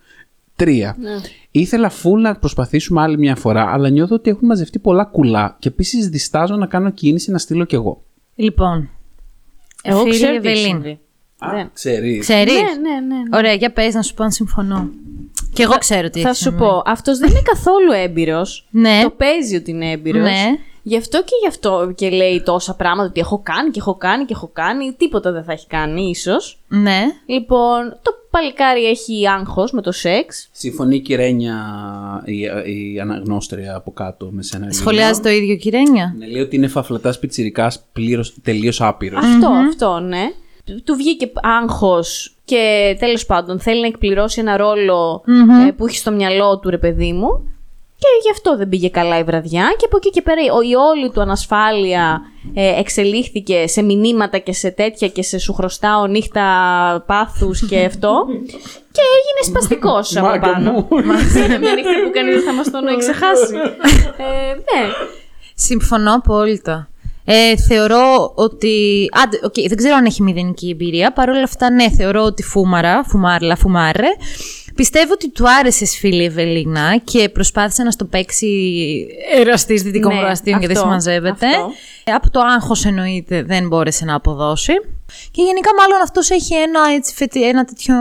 Τρία. Ναι. Ήθελα full να προσπαθήσουμε άλλη μια φορά, αλλά νιώθω ότι έχουν μαζευτεί πολλά κουλά και επίσης διστάζω να κάνω κίνηση να στείλω κι εγώ. Λοιπόν. Εγώ ξέρω τι συμβεί. Ξέρει. Ξέρει. Ναι, ναι, ναι. Ωραία, για πες να σου πω αν συμφωνώ. Και εγώ ξέρω τι θα σου πω. Αυτός δεν είναι καθόλου έμπειρος. Ναι. Το παίζει ότι είναι έμπειρος. Ναι. Γι' αυτό και γι' αυτό και λέει τόσα πράγματα ότι έχω κάνει και έχω κάνει και έχω κάνει. Τίποτα δεν θα έχει κάνει, ίσως. Ναι. Λοιπόν, το παλικάρι έχει άγχος με το σεξ. Συμφωνεί Κυρένια, η, η αναγνώστρια από κάτω με σένα. Σχολιάζει το ίδιο Κυρένια. Ναι, λέει ότι είναι φαφλατάς πιτσιρικάς πλήρως, τελείως άπειρος. Αυτό, mm-hmm. αυτό, ναι. Του βγήκε άγχος και τέλος πάντων θέλει να εκπληρώσει ένα ρόλο mm-hmm. ε, που έχει στο μυαλό του, ρε παιδί μου. Και γι' αυτό δεν πήγε καλά η βραδιά. Και από εκεί και πέρα η όλη του ανασφάλεια ε, εξελίχθηκε σε μηνύματα και σε τέτοια και σε σου χρωστάω νύχτα πάθους και αυτό. Και έγινε σπαστικός από πάνω. Μάλιστα, είναι μια νύχτα που κανείς θα μας τον εξεχάσει. ε, ναι. Συμφωνώ απόλυτα. Ε, θεωρώ ότι. Α, okay, δεν ξέρω αν έχει μηδενική εμπειρία. Παρ' όλα αυτά, ναι, θεωρώ ότι φούμαρα, φουμάρλα, φουμάρε. Πιστεύω ότι του άρεσες, φίλη Ευελίνα, και προσπάθησε να στο παίξει εραστής δυτικών προαστίων ναι, και δεν συμμαζεύεται. Ε, από το άγχος εννοείται δεν μπόρεσε να αποδώσει. Και γενικά, μάλλον αυτός έχει ένα, έτσι, φετι, ένα τέτοιο.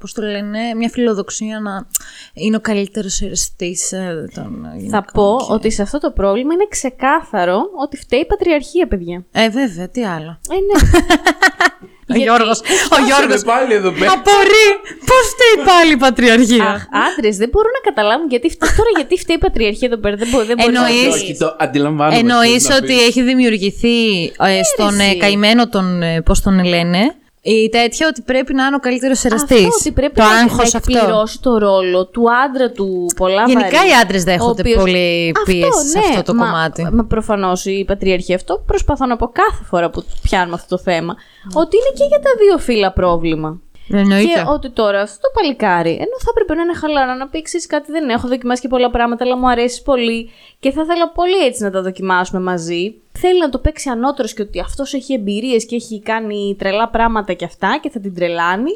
Πώς το λένε, μια φιλοδοξία να είναι ο καλύτερος εραστής των γυναικών. Θα πω και... ότι σε αυτό το πρόβλημα είναι ξεκάθαρο ότι φταίει η πατριαρχία, παιδιά. Ε, βέβαια, τι άλλο. Ε, ναι. Ο Γιώργος. Ο Γιώργος. Απορεί. Πώς φταίει πάλι η Πατριαρχία. Αχ, άντρες δεν μπορούν να καταλάβουν γιατί φταίει. Τώρα γιατί φταίει η Πατριαρχία εδώ πέρα. Δεν μπορεί να καταλάβει. Εννοείς ότι έχει δημιουργηθεί στον καημένο τον. Πώς τον λένε. Η τέτοια ότι πρέπει να είναι ο καλύτερος εραστής. Αυτό, ότι πρέπει το άγχος να εκπληρώσει το ρόλο του άντρα του πολλά βαρύ. Γενικά οι άντρες δέχονται οποίος... πολύ πίεση αυτό, σε αυτό ναι, το μα, κομμάτι. Μα προφανώς η Πατριαρχία αυτό προσπαθώ να πω κάθε φορά που πιάνουμε αυτό το θέμα. Mm. Ότι είναι και για τα δύο φύλλα πρόβλημα. Εννοείται. Και ότι τώρα αυτό το παλικάρι, ενώ θα έπρεπε να είναι χαλαρό να πει: ξέρεις κάτι, δεν έχω δοκιμάσει και πολλά πράγματα, αλλά μου αρέσει πολύ και θα ήθελα πολύ έτσι να τα δοκιμάσουμε μαζί. Θέλει να το παίξει ανώτερος και ότι αυτός έχει εμπειρίες και έχει κάνει τρελά πράγματα και αυτά και θα την τρελάνει.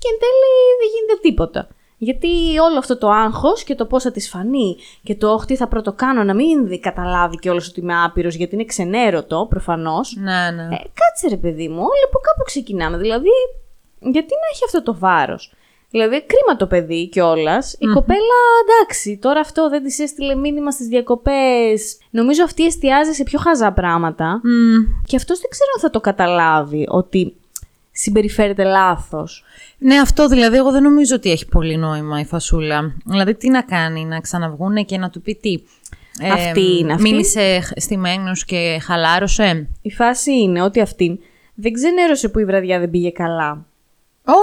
Και εν τέλει δεν γίνεται τίποτα. Γιατί όλο αυτό το άγχος και το πώς θα της φανεί και το όχι τι θα πρωτοκάνω, να μην καταλάβει κιόλας ότι είμαι άπειρος, γιατί είναι ξενέρωτο προφανώς. Ναι, ναι. Ε, κάτσε ρε παιδί μου, όλοι από κάπου ξεκινάμε. Δηλαδή. Γιατί να έχει αυτό το βάρος. Δηλαδή, κρίμα το παιδί κιόλας. Η mm-hmm. κοπέλα, εντάξει, τώρα αυτό δεν της έστειλε μήνυμα στις διακοπές. Νομίζω αυτή εστιάζει σε πιο χαζά πράγματα. Mm. Και αυτός δεν ξέρω αν θα το καταλάβει ότι συμπεριφέρεται λάθος. Ναι, αυτό δηλαδή. Εγώ δεν νομίζω ότι έχει πολύ νόημα η φασούλα. Δηλαδή, τι να κάνει, να ξαναβγούνε και να του πει τι. Ε, αυτή είναι αυτή. Μίλησε στημένος και χαλάρωσε. Η φάση είναι ότι αυτή δεν ξενέρωσε που η βραδιά δεν πήγε καλά.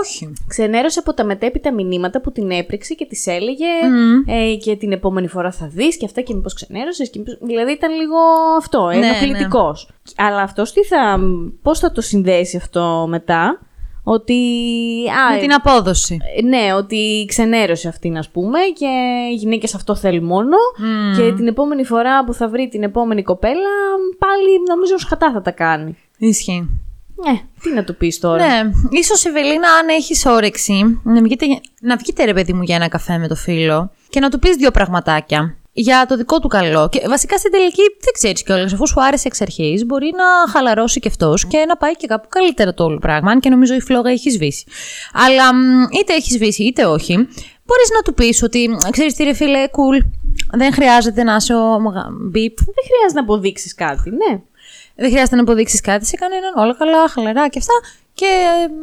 Όχι. Ξενέρωσε από τα μετέπειτα μηνύματα που την έπρεξε και της έλεγε mm. ε, και την επόμενη φορά θα δεις και αυτά και μήπως ξενέρωσες. Και μήπως... Δηλαδή ήταν λίγο αυτό, ενοχλητικός. Ναι, ναι. Αλλά αυτός τι θα, πώς θα το συνδέσει αυτό μετά, ότι... Α, με την απόδοση. Ναι, ότι ξενέρωσε αυτήν ας πούμε και οι γυναίκες αυτό θέλει μόνο mm. και την επόμενη φορά που θα βρει την επόμενη κοπέλα πάλι νομίζω σκατά θα τα κάνει. Ισχύει. Ναι, τι να του πεις τώρα. Ναι, ίσως η Βελίνα, αν έχεις όρεξη, να βγείτε, να βγείτε ρε παιδί μου για ένα καφέ με το φίλο και να του πεις δύο πραγματάκια για το δικό του καλό. Και βασικά στην τελική δεν ξέρεις κιόλας, αφού σου άρεσε εξ αρχής, μπορεί να χαλαρώσει κι αυτός και να πάει και κάπου καλύτερα το όλο πράγμα. Αν και νομίζω η φλόγα έχει σβήσει. Αλλά είτε έχει σβήσει είτε όχι, μπορείς να του πεις ότι ξέρεις τι ρε φίλε, cool, δεν χρειάζεται να είσαι ο μπιπ. Δεν χρειάζεται να αποδείξεις κάτι, ναι. Δεν χρειάζεται να αποδείξεις κάτι σε κανέναν, όλα καλά, χαλαρά και αυτά. Και ε,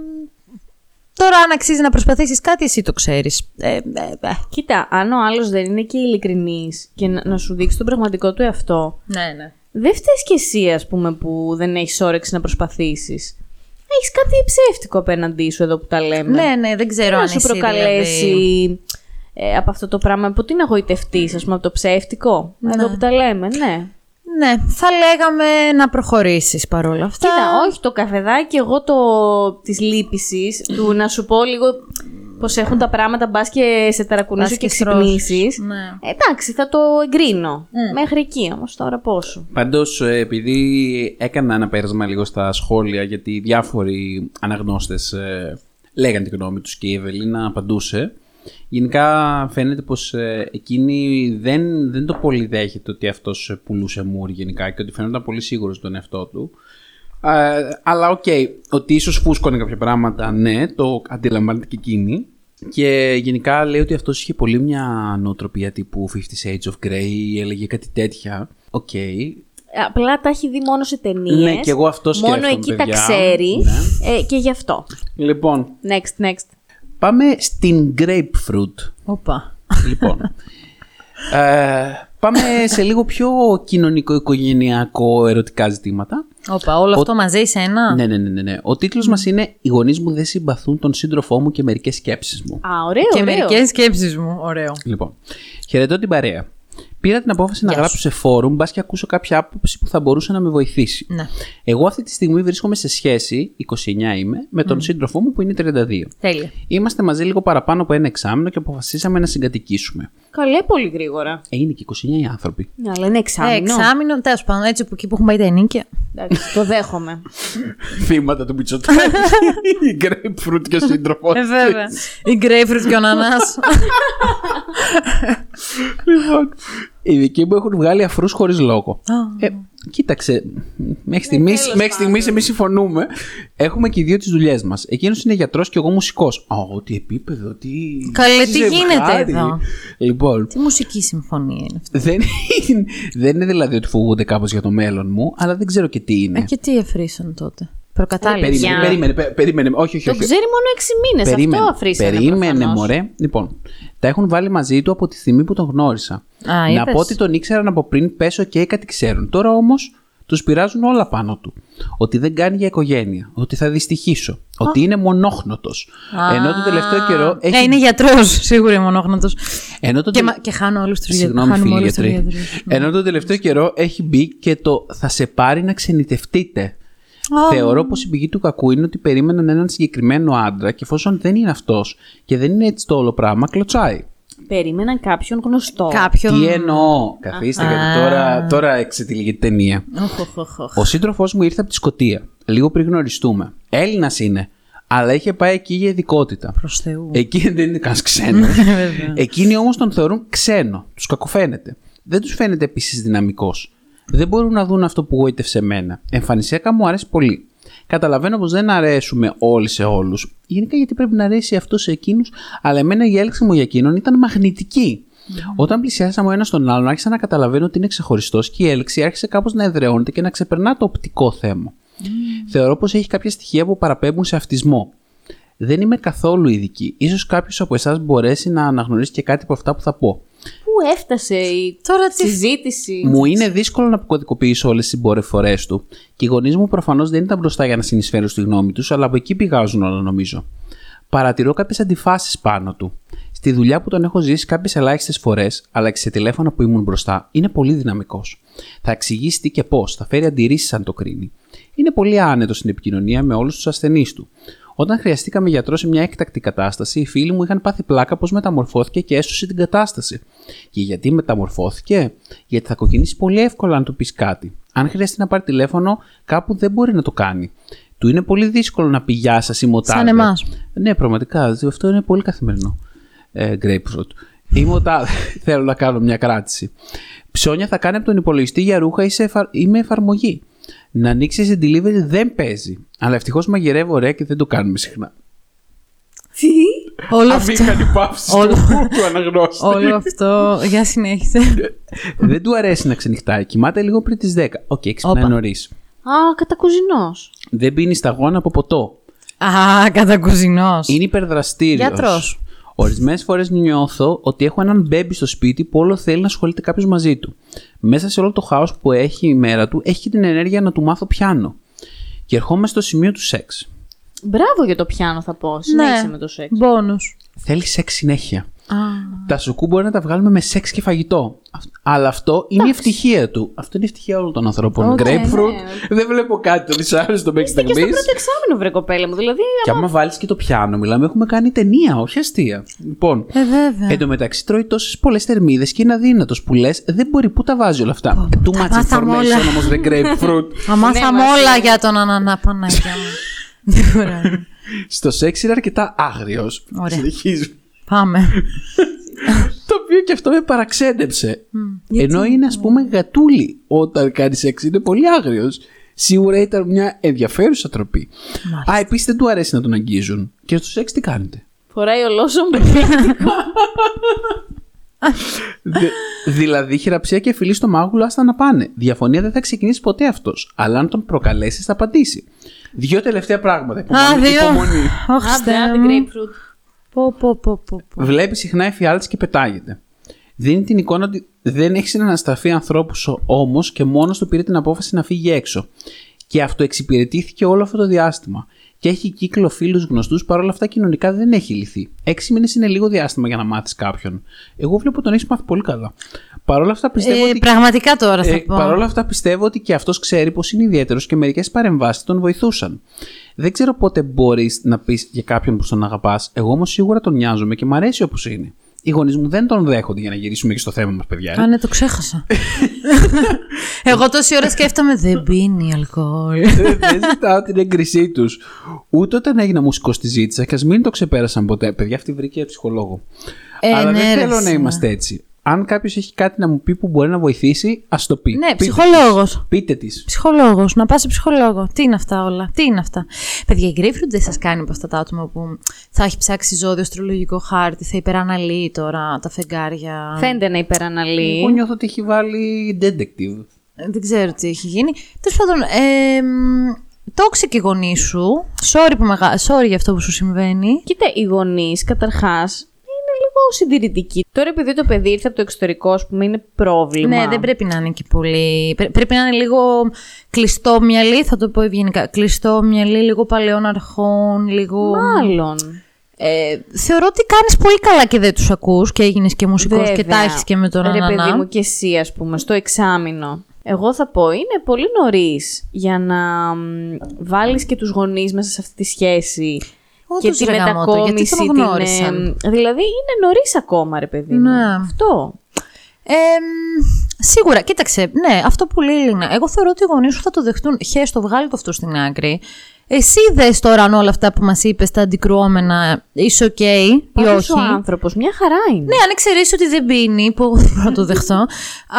τώρα αν αξίζει να προσπαθήσεις κάτι, εσύ το ξέρεις. Ε, ε, ε. Κοίτα, αν ο άλλος δεν είναι και ειλικρινής και να, να σου δείξει τον πραγματικό του εαυτό. Ναι, ναι. Δεν φταίς κι εσύ, ας πούμε, που δεν έχεις όρεξη να προσπαθήσεις. Έχεις κάτι ψεύτικο απέναντί σου εδώ που τα λέμε. Ναι, ναι, δεν ξέρω να αν εσύ. Να σου προκαλέσει δηλαδή... ε, από αυτό το πράγμα, από τι να γοητευτείς, ας πούμε, από το ψεύτικο. Ναι. Εδώ που τα λέμε, ναι. Ναι, θα λέγαμε να προχωρήσεις παρόλα αυτά. Κοίτα, όχι το καφεδάκι, εγώ το της λύπησης, του να σου πω λίγο πως έχουν τα πράγματα, μπας και σε ταρακουνήσω και, και ξυπνήσεις. Ναι. Εντάξει, θα το εγκρίνω. Mm. Μέχρι εκεί όμως, τώρα πόσο. Πάντως, επειδή έκανα ένα πέρασμα λίγο στα σχόλια, γιατί διάφοροι αναγνώστες ε, λέγανε τη γνώμη τους και η Ευελίνα απαντούσε. Γενικά φαίνεται πως εκείνη δεν, δεν το πολύ δέχεται ότι αυτός πουλούσε μουρ γενικά και ότι φαίνονταν πολύ σίγουρος στον εαυτό του. Ε, αλλά οκ, okay, ότι ίσως φούσκωνε κάποια πράγματα, ναι, το αντιλαμβάνεται και εκείνη. Και γενικά λέει ότι αυτός είχε πολύ μια νοοτροπία τύπου fifty Shades of Grey, έλεγε κάτι τέτοια. Οκ. Okay. Απλά τα έχει δει μόνο σε ταινίες. Ναι, και εγώ αυτό σκέφτομαι. Μόνο εκεί παιδιά. Τα ξέρει ναι. ε, και γι' αυτό. Λοιπόν. Next, next. Πάμε στην grapefruit. Οπα. Λοιπόν. ε, πάμε σε λίγο πιο κοινωνικο-οικογενειακό ερωτικά ζητήματα. Όπα, όλο Ο... αυτό μαζί σε ένα. Ναι, ναι, ναι, ναι. Ο τίτλος mm. μας είναι «Οι γονείς μου δεν συμπαθούν τον σύντροφό μου και μερικές σκέψεις μου». Α, ωραίο, και ωραίο. μερικές σκέψεις μου, ωραίο. Λοιπόν, χαιρετώ την παρέα. Πήρα την απόφαση yes. να γράψω σε φόρουμ, μπας και ακούσω κάποια άποψη που θα μπορούσε να με βοηθήσει. Ναι. Εγώ αυτή τη στιγμή βρίσκομαι σε σχέση, είκοσι εννιά είμαι, με τον mm. σύντροφό μου που είναι τριάντα δύο. Τέλεια. Είμαστε μαζί λίγο παραπάνω από ένα εξάμηνο και αποφασίσαμε να συγκατοικήσουμε. Καλέ, πολύ γρήγορα. Ε, είναι και είκοσι εννιά οι άνθρωποι. Ναι, αλλά είναι εξάμηνο. Ε, εξάμηνο, τέλος πάντων, έτσι που εκεί που έχουμε πάει τα ενίκια. Εντάξει, το δέχομαι. Θύματα του Μητσοτάκη. Η grapefruit και ο σύντροφός. Ε, βέβαια. Η grapefruit και ο νανάς. Λοιπόν. Οι δικοί μου έχουν βγάλει αφρούς χωρίς λόγο. Oh. Ε, κοίταξε, μέχρι στιγμής, μέχρι στιγμής εμείς συμφωνούμε. Έχουμε και οι δύο τις δουλειές μας. Εκείνος είναι γιατρός και εγώ μουσικός. Ω, τι επίπεδο, τι. Καλέ, τι γίνεται εδώ. Λοιπόν, τι μουσική συμφωνία είναι αυτή. Δεν είναι, δεν είναι δηλαδή ότι φοβούνται κάπως για το μέλλον μου, αλλά δεν ξέρω και τι είναι. Ε, και τι εφρίσαν τότε. Προκατάληψη. Περίμενε, περίμενε. Όχι, όχι. Το ξέρει μόνο έξι μήνες. Αυτό αφρίσαμε. Περίμενε, μωρέ. Λοιπόν, τα έχουν βάλει μαζί του από τη στιγμή που τον γνώρισα. Να πω ότι τον ήξεραν από πριν, πέσω και κάτι ξέρουν. Τώρα όμως τους πειράζουν όλα πάνω του. Ότι δεν κάνει για οικογένεια. Ότι θα δυστυχήσω. Ότι είναι μονόχνοτος. Ενώ τον τελευταίο καιρό. Έχει... Ε, είναι γιατρός, σίγουρα μονόχνοτος. Τον... Και, και χάνω όλους τους γιατρούς. Ενώ τον τελευταίο καιρό έχει μπει και το θα σε πάρει να ξενιτευτείτε. Oh. Θεωρώ πως η πηγή του κακού είναι ότι περίμεναν έναν συγκεκριμένο άντρα και εφόσον δεν είναι αυτός και δεν είναι έτσι το όλο πράγμα, κλωτσάει. Περίμεναν κάποιον γνωστό. Κάποιον... Τι εννοώ. Καθίστε, ah. γιατί τώρα, τώρα εξετυλίγεται ταινία. Oh, oh, oh. Ο σύντροφός μου ήρθε από τη Σκωτία, λίγο πριν γνωριστούμε. Έλληνας είναι, αλλά είχε πάει εκεί για ειδικότητα. Προς Θεού. Εκεί δεν είναι καν ξένο. Εκείνοι όμως τον θεωρούν ξένο. Τους κακοφαίνεται. Δεν τους φαίνεται επίσης δυναμικός. Δεν μπορούν να δουν αυτό που γοήτευσε εμένα. Εμφανισιακά μου αρέσει πολύ. Καταλαβαίνω πως δεν αρέσουμε όλοι σε όλους. Γενικά γιατί πρέπει να αρέσει αυτό σε εκείνους, αλλά εμένα η έλξη μου για εκείνον ήταν μαγνητική. Mm. Όταν πλησιάσαμε ο ένας τον άλλον, άρχισα να καταλαβαίνω ότι είναι ξεχωριστός και η έλξη άρχισε κάπως να εδραιώνεται και να ξεπερνά το οπτικό θέμα. Mm. Θεωρώ πως έχει κάποια στοιχεία που παραπέμπουν σε αυτισμό. Δεν είμαι καθόλου ειδική. Ίσως κάποιος από εσάς μπορέσει να αναγνωρίσει και κάτι από αυτά που θα πω. Πού έφτασε η τώρα τη συζήτηση. Μου είναι δύσκολο να αποκωδικοποιήσω όλες τις συμπεριφορές του. Και οι γονείς μου προφανώς δεν ήταν μπροστά για να συνεισφέρουν στη γνώμη τους, αλλά από εκεί πηγάζουν όλα, νομίζω. Παρατηρώ κάποιες αντιφάσεις πάνω του. Στη δουλειά που τον έχω ζήσει κάποιες ελάχιστες φορές, αλλά και σε τηλέφωνα που ήμουν μπροστά, είναι πολύ δυναμικός. Θα εξηγήσει τι και πώς, θα φέρει αντιρρήσεις αν το κρίνει. Είναι πολύ άνετο στην επικοινωνία με όλους τους ασθενείς του. Όταν χρειαστήκαμε γιατρό σε μια έκτακτη κατάσταση, οι φίλοι μου είχαν πάθει πλάκα πως μεταμορφώθηκε και έσωσε την κατάσταση. Και γιατί μεταμορφώθηκε? Γιατί θα κοκκινήσει πολύ εύκολα αν του πεις κάτι. Αν χρειαστεί να πάρει τηλέφωνο, κάπου δεν μπορεί να το κάνει. Του είναι πολύ δύσκολο να πει γεια σας ή μοτάδε. Σαν εμάς. Ναι, πραγματικά. Αυτό είναι πολύ καθημερινό. Ε, grapefruit. Ή μοτάδε. Θέλω να κάνω μια κράτηση. Ψώνια θα κάνει από τον υπολογιστή για ρούχα ή, εφα... ή με εφαρμογή. Να ανοίξει σε delivery δεν παίζει. Αλλά ευτυχώς μαγειρεύω ωραία και δεν το κάνουμε συχνά. Τι? Όλο αυτό. Αφήχαν οι παύσεις του αναγνώστη. Όλο αυτό. Για συνέχισε. Δεν του αρέσει να ξενυχτάει. Κοιμάται λίγο πριν τις δέκα. Οκ, okay, ξυπνάει νωρίς. Α, κατακουζινός. Δεν πίνει σταγόνα από ποτό. Α, κατακουζινός. Είναι υπερδραστήριος. Γιατρός. Ορισμένες φορές νιώθω ότι έχω έναν μπέμπι στο σπίτι που όλο θέλει να ασχολείται κάποιος μαζί του. Μέσα σε όλο το χάος που έχει η μέρα του, έχει και την ενέργεια να του μάθω πιάνο. Και ερχόμαστε στο σημείο του σεξ. Μπράβο για το πιάνο, θα πω. Συνέχισε ναι, με το σεξ. Μπόνους. Θέλει σεξ συνέχεια. Ah. Τα σουκού μπορεί να τα βγάλουμε με σεξ και φαγητό. Αλλά αυτό είναι That's. η ευτυχία του. Αυτό είναι η ευτυχία όλων των ανθρώπων. Okay, Grapefruit. Yeah. Δεν βλέπω κάτι το δυσάρεστο μέχρι στιγμής. Και στο πρώτο εξάμηνο, βρε κοπέλα μου. Δηλαδή, και άμα, άμα βάλεις και το πιάνο, μιλάμε, έχουμε κάνει ταινία, όχι αστεία. Λοιπόν, ε, εν τω μεταξύ τρώει τόσες πολλές θερμίδες και είναι αδύνατος που λες δεν μπορεί, πού τα βάζει όλα αυτά. Too much information όμως, ρε Grapefruit. Αμάθαμε όλα για τον Αναπαναγιά μου. Στο σεξ είναι αρκετά άγριος. Συνεχίζουμε. Πάμε. Το οποίο και αυτό με παραξέντεψε. Mm, Ενώ είναι ας πούμε γατούλη όταν κάνει σεξ, είναι πολύ άγριος. Σίγουρα ήταν μια ενδιαφέρουσα τροπή. Μάλιστα. Α, επίσης δεν του αρέσει να τον αγγίζουν. Και στο σεξ τι κάνετε? Φοράει ολόσωμο. Δη, δηλαδή χειραψία και φιλή στο μάγουλο, άστα να πάνε. Διαφωνία δεν θα ξεκινήσει ποτέ αυτός. Αλλά αν τον προκαλέσεις θα απαντήσει. Δύο τελευταία πράγματα. Υπομονή. Πω, πω, πω, πω. Βλέπει συχνά εφιάλτης και πετάγεται. Δίνει την εικόνα ότι δεν έχει συναναστραφεί ανθρώπους όμως και μόνος του πήρε την απόφαση να φύγει έξω. Και αυτοεξυπηρετήθηκε όλο αυτό το διάστημα. Και έχει κύκλο φίλους γνωστούς, παρόλα αυτά κοινωνικά δεν έχει λυθεί. Έξι μήνες είναι λίγο διάστημα για να μάθεις κάποιον. Εγώ βλέπω τον έχει μάθει πολύ καλά. Παρόλα αυτά πιστεύω, ε, ότι... πραγματικά τώρα θα ε, πω. Παρόλα αυτά πιστεύω ότι και αυτός ξέρει πως είναι ιδιαίτερος και μερικές παρεμβάσεις τον βοηθούσαν. Δεν ξέρω πότε μπορείς να πεις για κάποιον που τον αγαπάς. Εγώ όμως σίγουρα τον νοιάζομαι και μ' αρέσει όπως είναι. Οι γονείς μου δεν τον δέχονται, για να γυρίσουμε και στο θέμα μας, παιδιά. Α, ναι, το ξέχασα. Εγώ τόση ώρα σκέφτομαι, δεν πίνει αλκοόλ. Δεν ζητάω την έγκρισή τους. Ούτε όταν έγινα μουσικός τη ζήτησα και ας μην το ξεπέρασαν ποτέ. Παιδιά, αυτή βρήκε ψυχολόγο. Ε, Αλλά ναι, δεν θέλω να είμαστε έτσι. Αν κάποιος έχει κάτι να μου πει που μπορεί να βοηθήσει, ας το πει. Ναι, πείτε ψυχολόγος. Της. Πείτε της. Ψυχολόγος, να πας σε ψυχολόγο. Τι είναι αυτά όλα, τι είναι αυτά. Παιδιά, η Grapefruit δεν σας κάνει από αυτά τα άτομα που θα έχει ψάξει ζώδιο, αστρολογικό χάρτη, θα υπεραναλύει τώρα τα φεγγάρια. Φαίνεται να υπεραναλύει. Εγώ νιώθω ότι έχει βάλει detective. Δεν ξέρω τι έχει γίνει. Τέλος πάντων, ε, toxic οι γονείς σου. Sorry, που μεγα... Sorry για αυτό που σου συμβαίνει. Κοίτα, οι γονείς καταρχάς είναι λίγο συντηρητικοί. Τώρα επειδή το παιδί ήρθε από το εξωτερικό, ας πούμε, είναι πρόβλημα. Ναι, δεν πρέπει να είναι και πολύ. Πρέ... Πρέπει να είναι λίγο κλειστό μυαλί, θα το πω ευγενικά. Κλειστό μυαλί, λίγο παλαιών αρχών, λίγο. Μάλλον. Ε, θεωρώ ότι κάνεις πολύ καλά και δεν τους ακούς και έγινες και μουσικός. Βέβαια. Και τα έχεις και με τον ρε ανανά. Παιδί μου και εσύ, ας πούμε, στο εξάμηνο. Εγώ θα πω, είναι πολύ νωρίς για να βάλεις και τους γονείς μέσα σε αυτή τη σχέση. Ό, και τη μετακόμιση. Την, ε, δηλαδή είναι νωρίς ακόμα, ρε παιδί μου. Ναι. Αυτό. Ε, σίγουρα, κοίταξε, ναι, αυτό που λέει η Λίνα. Εγώ θεωρώ ότι οι γονείς σου θα το δεχτούν. Χέστο, βγάλει το αυτό στην άκρη. Εσύ δες τώρα αν όλα αυτά που μας είπες, τα αντικρουόμενα, είσαι οκ okay, ή όχι. Ο άνθρωπος, μια χαρά είναι. Ναι, αν εξαιρέσεις ότι δεν πίνει, που εγώ δεν μπορώ να το δεχτώ.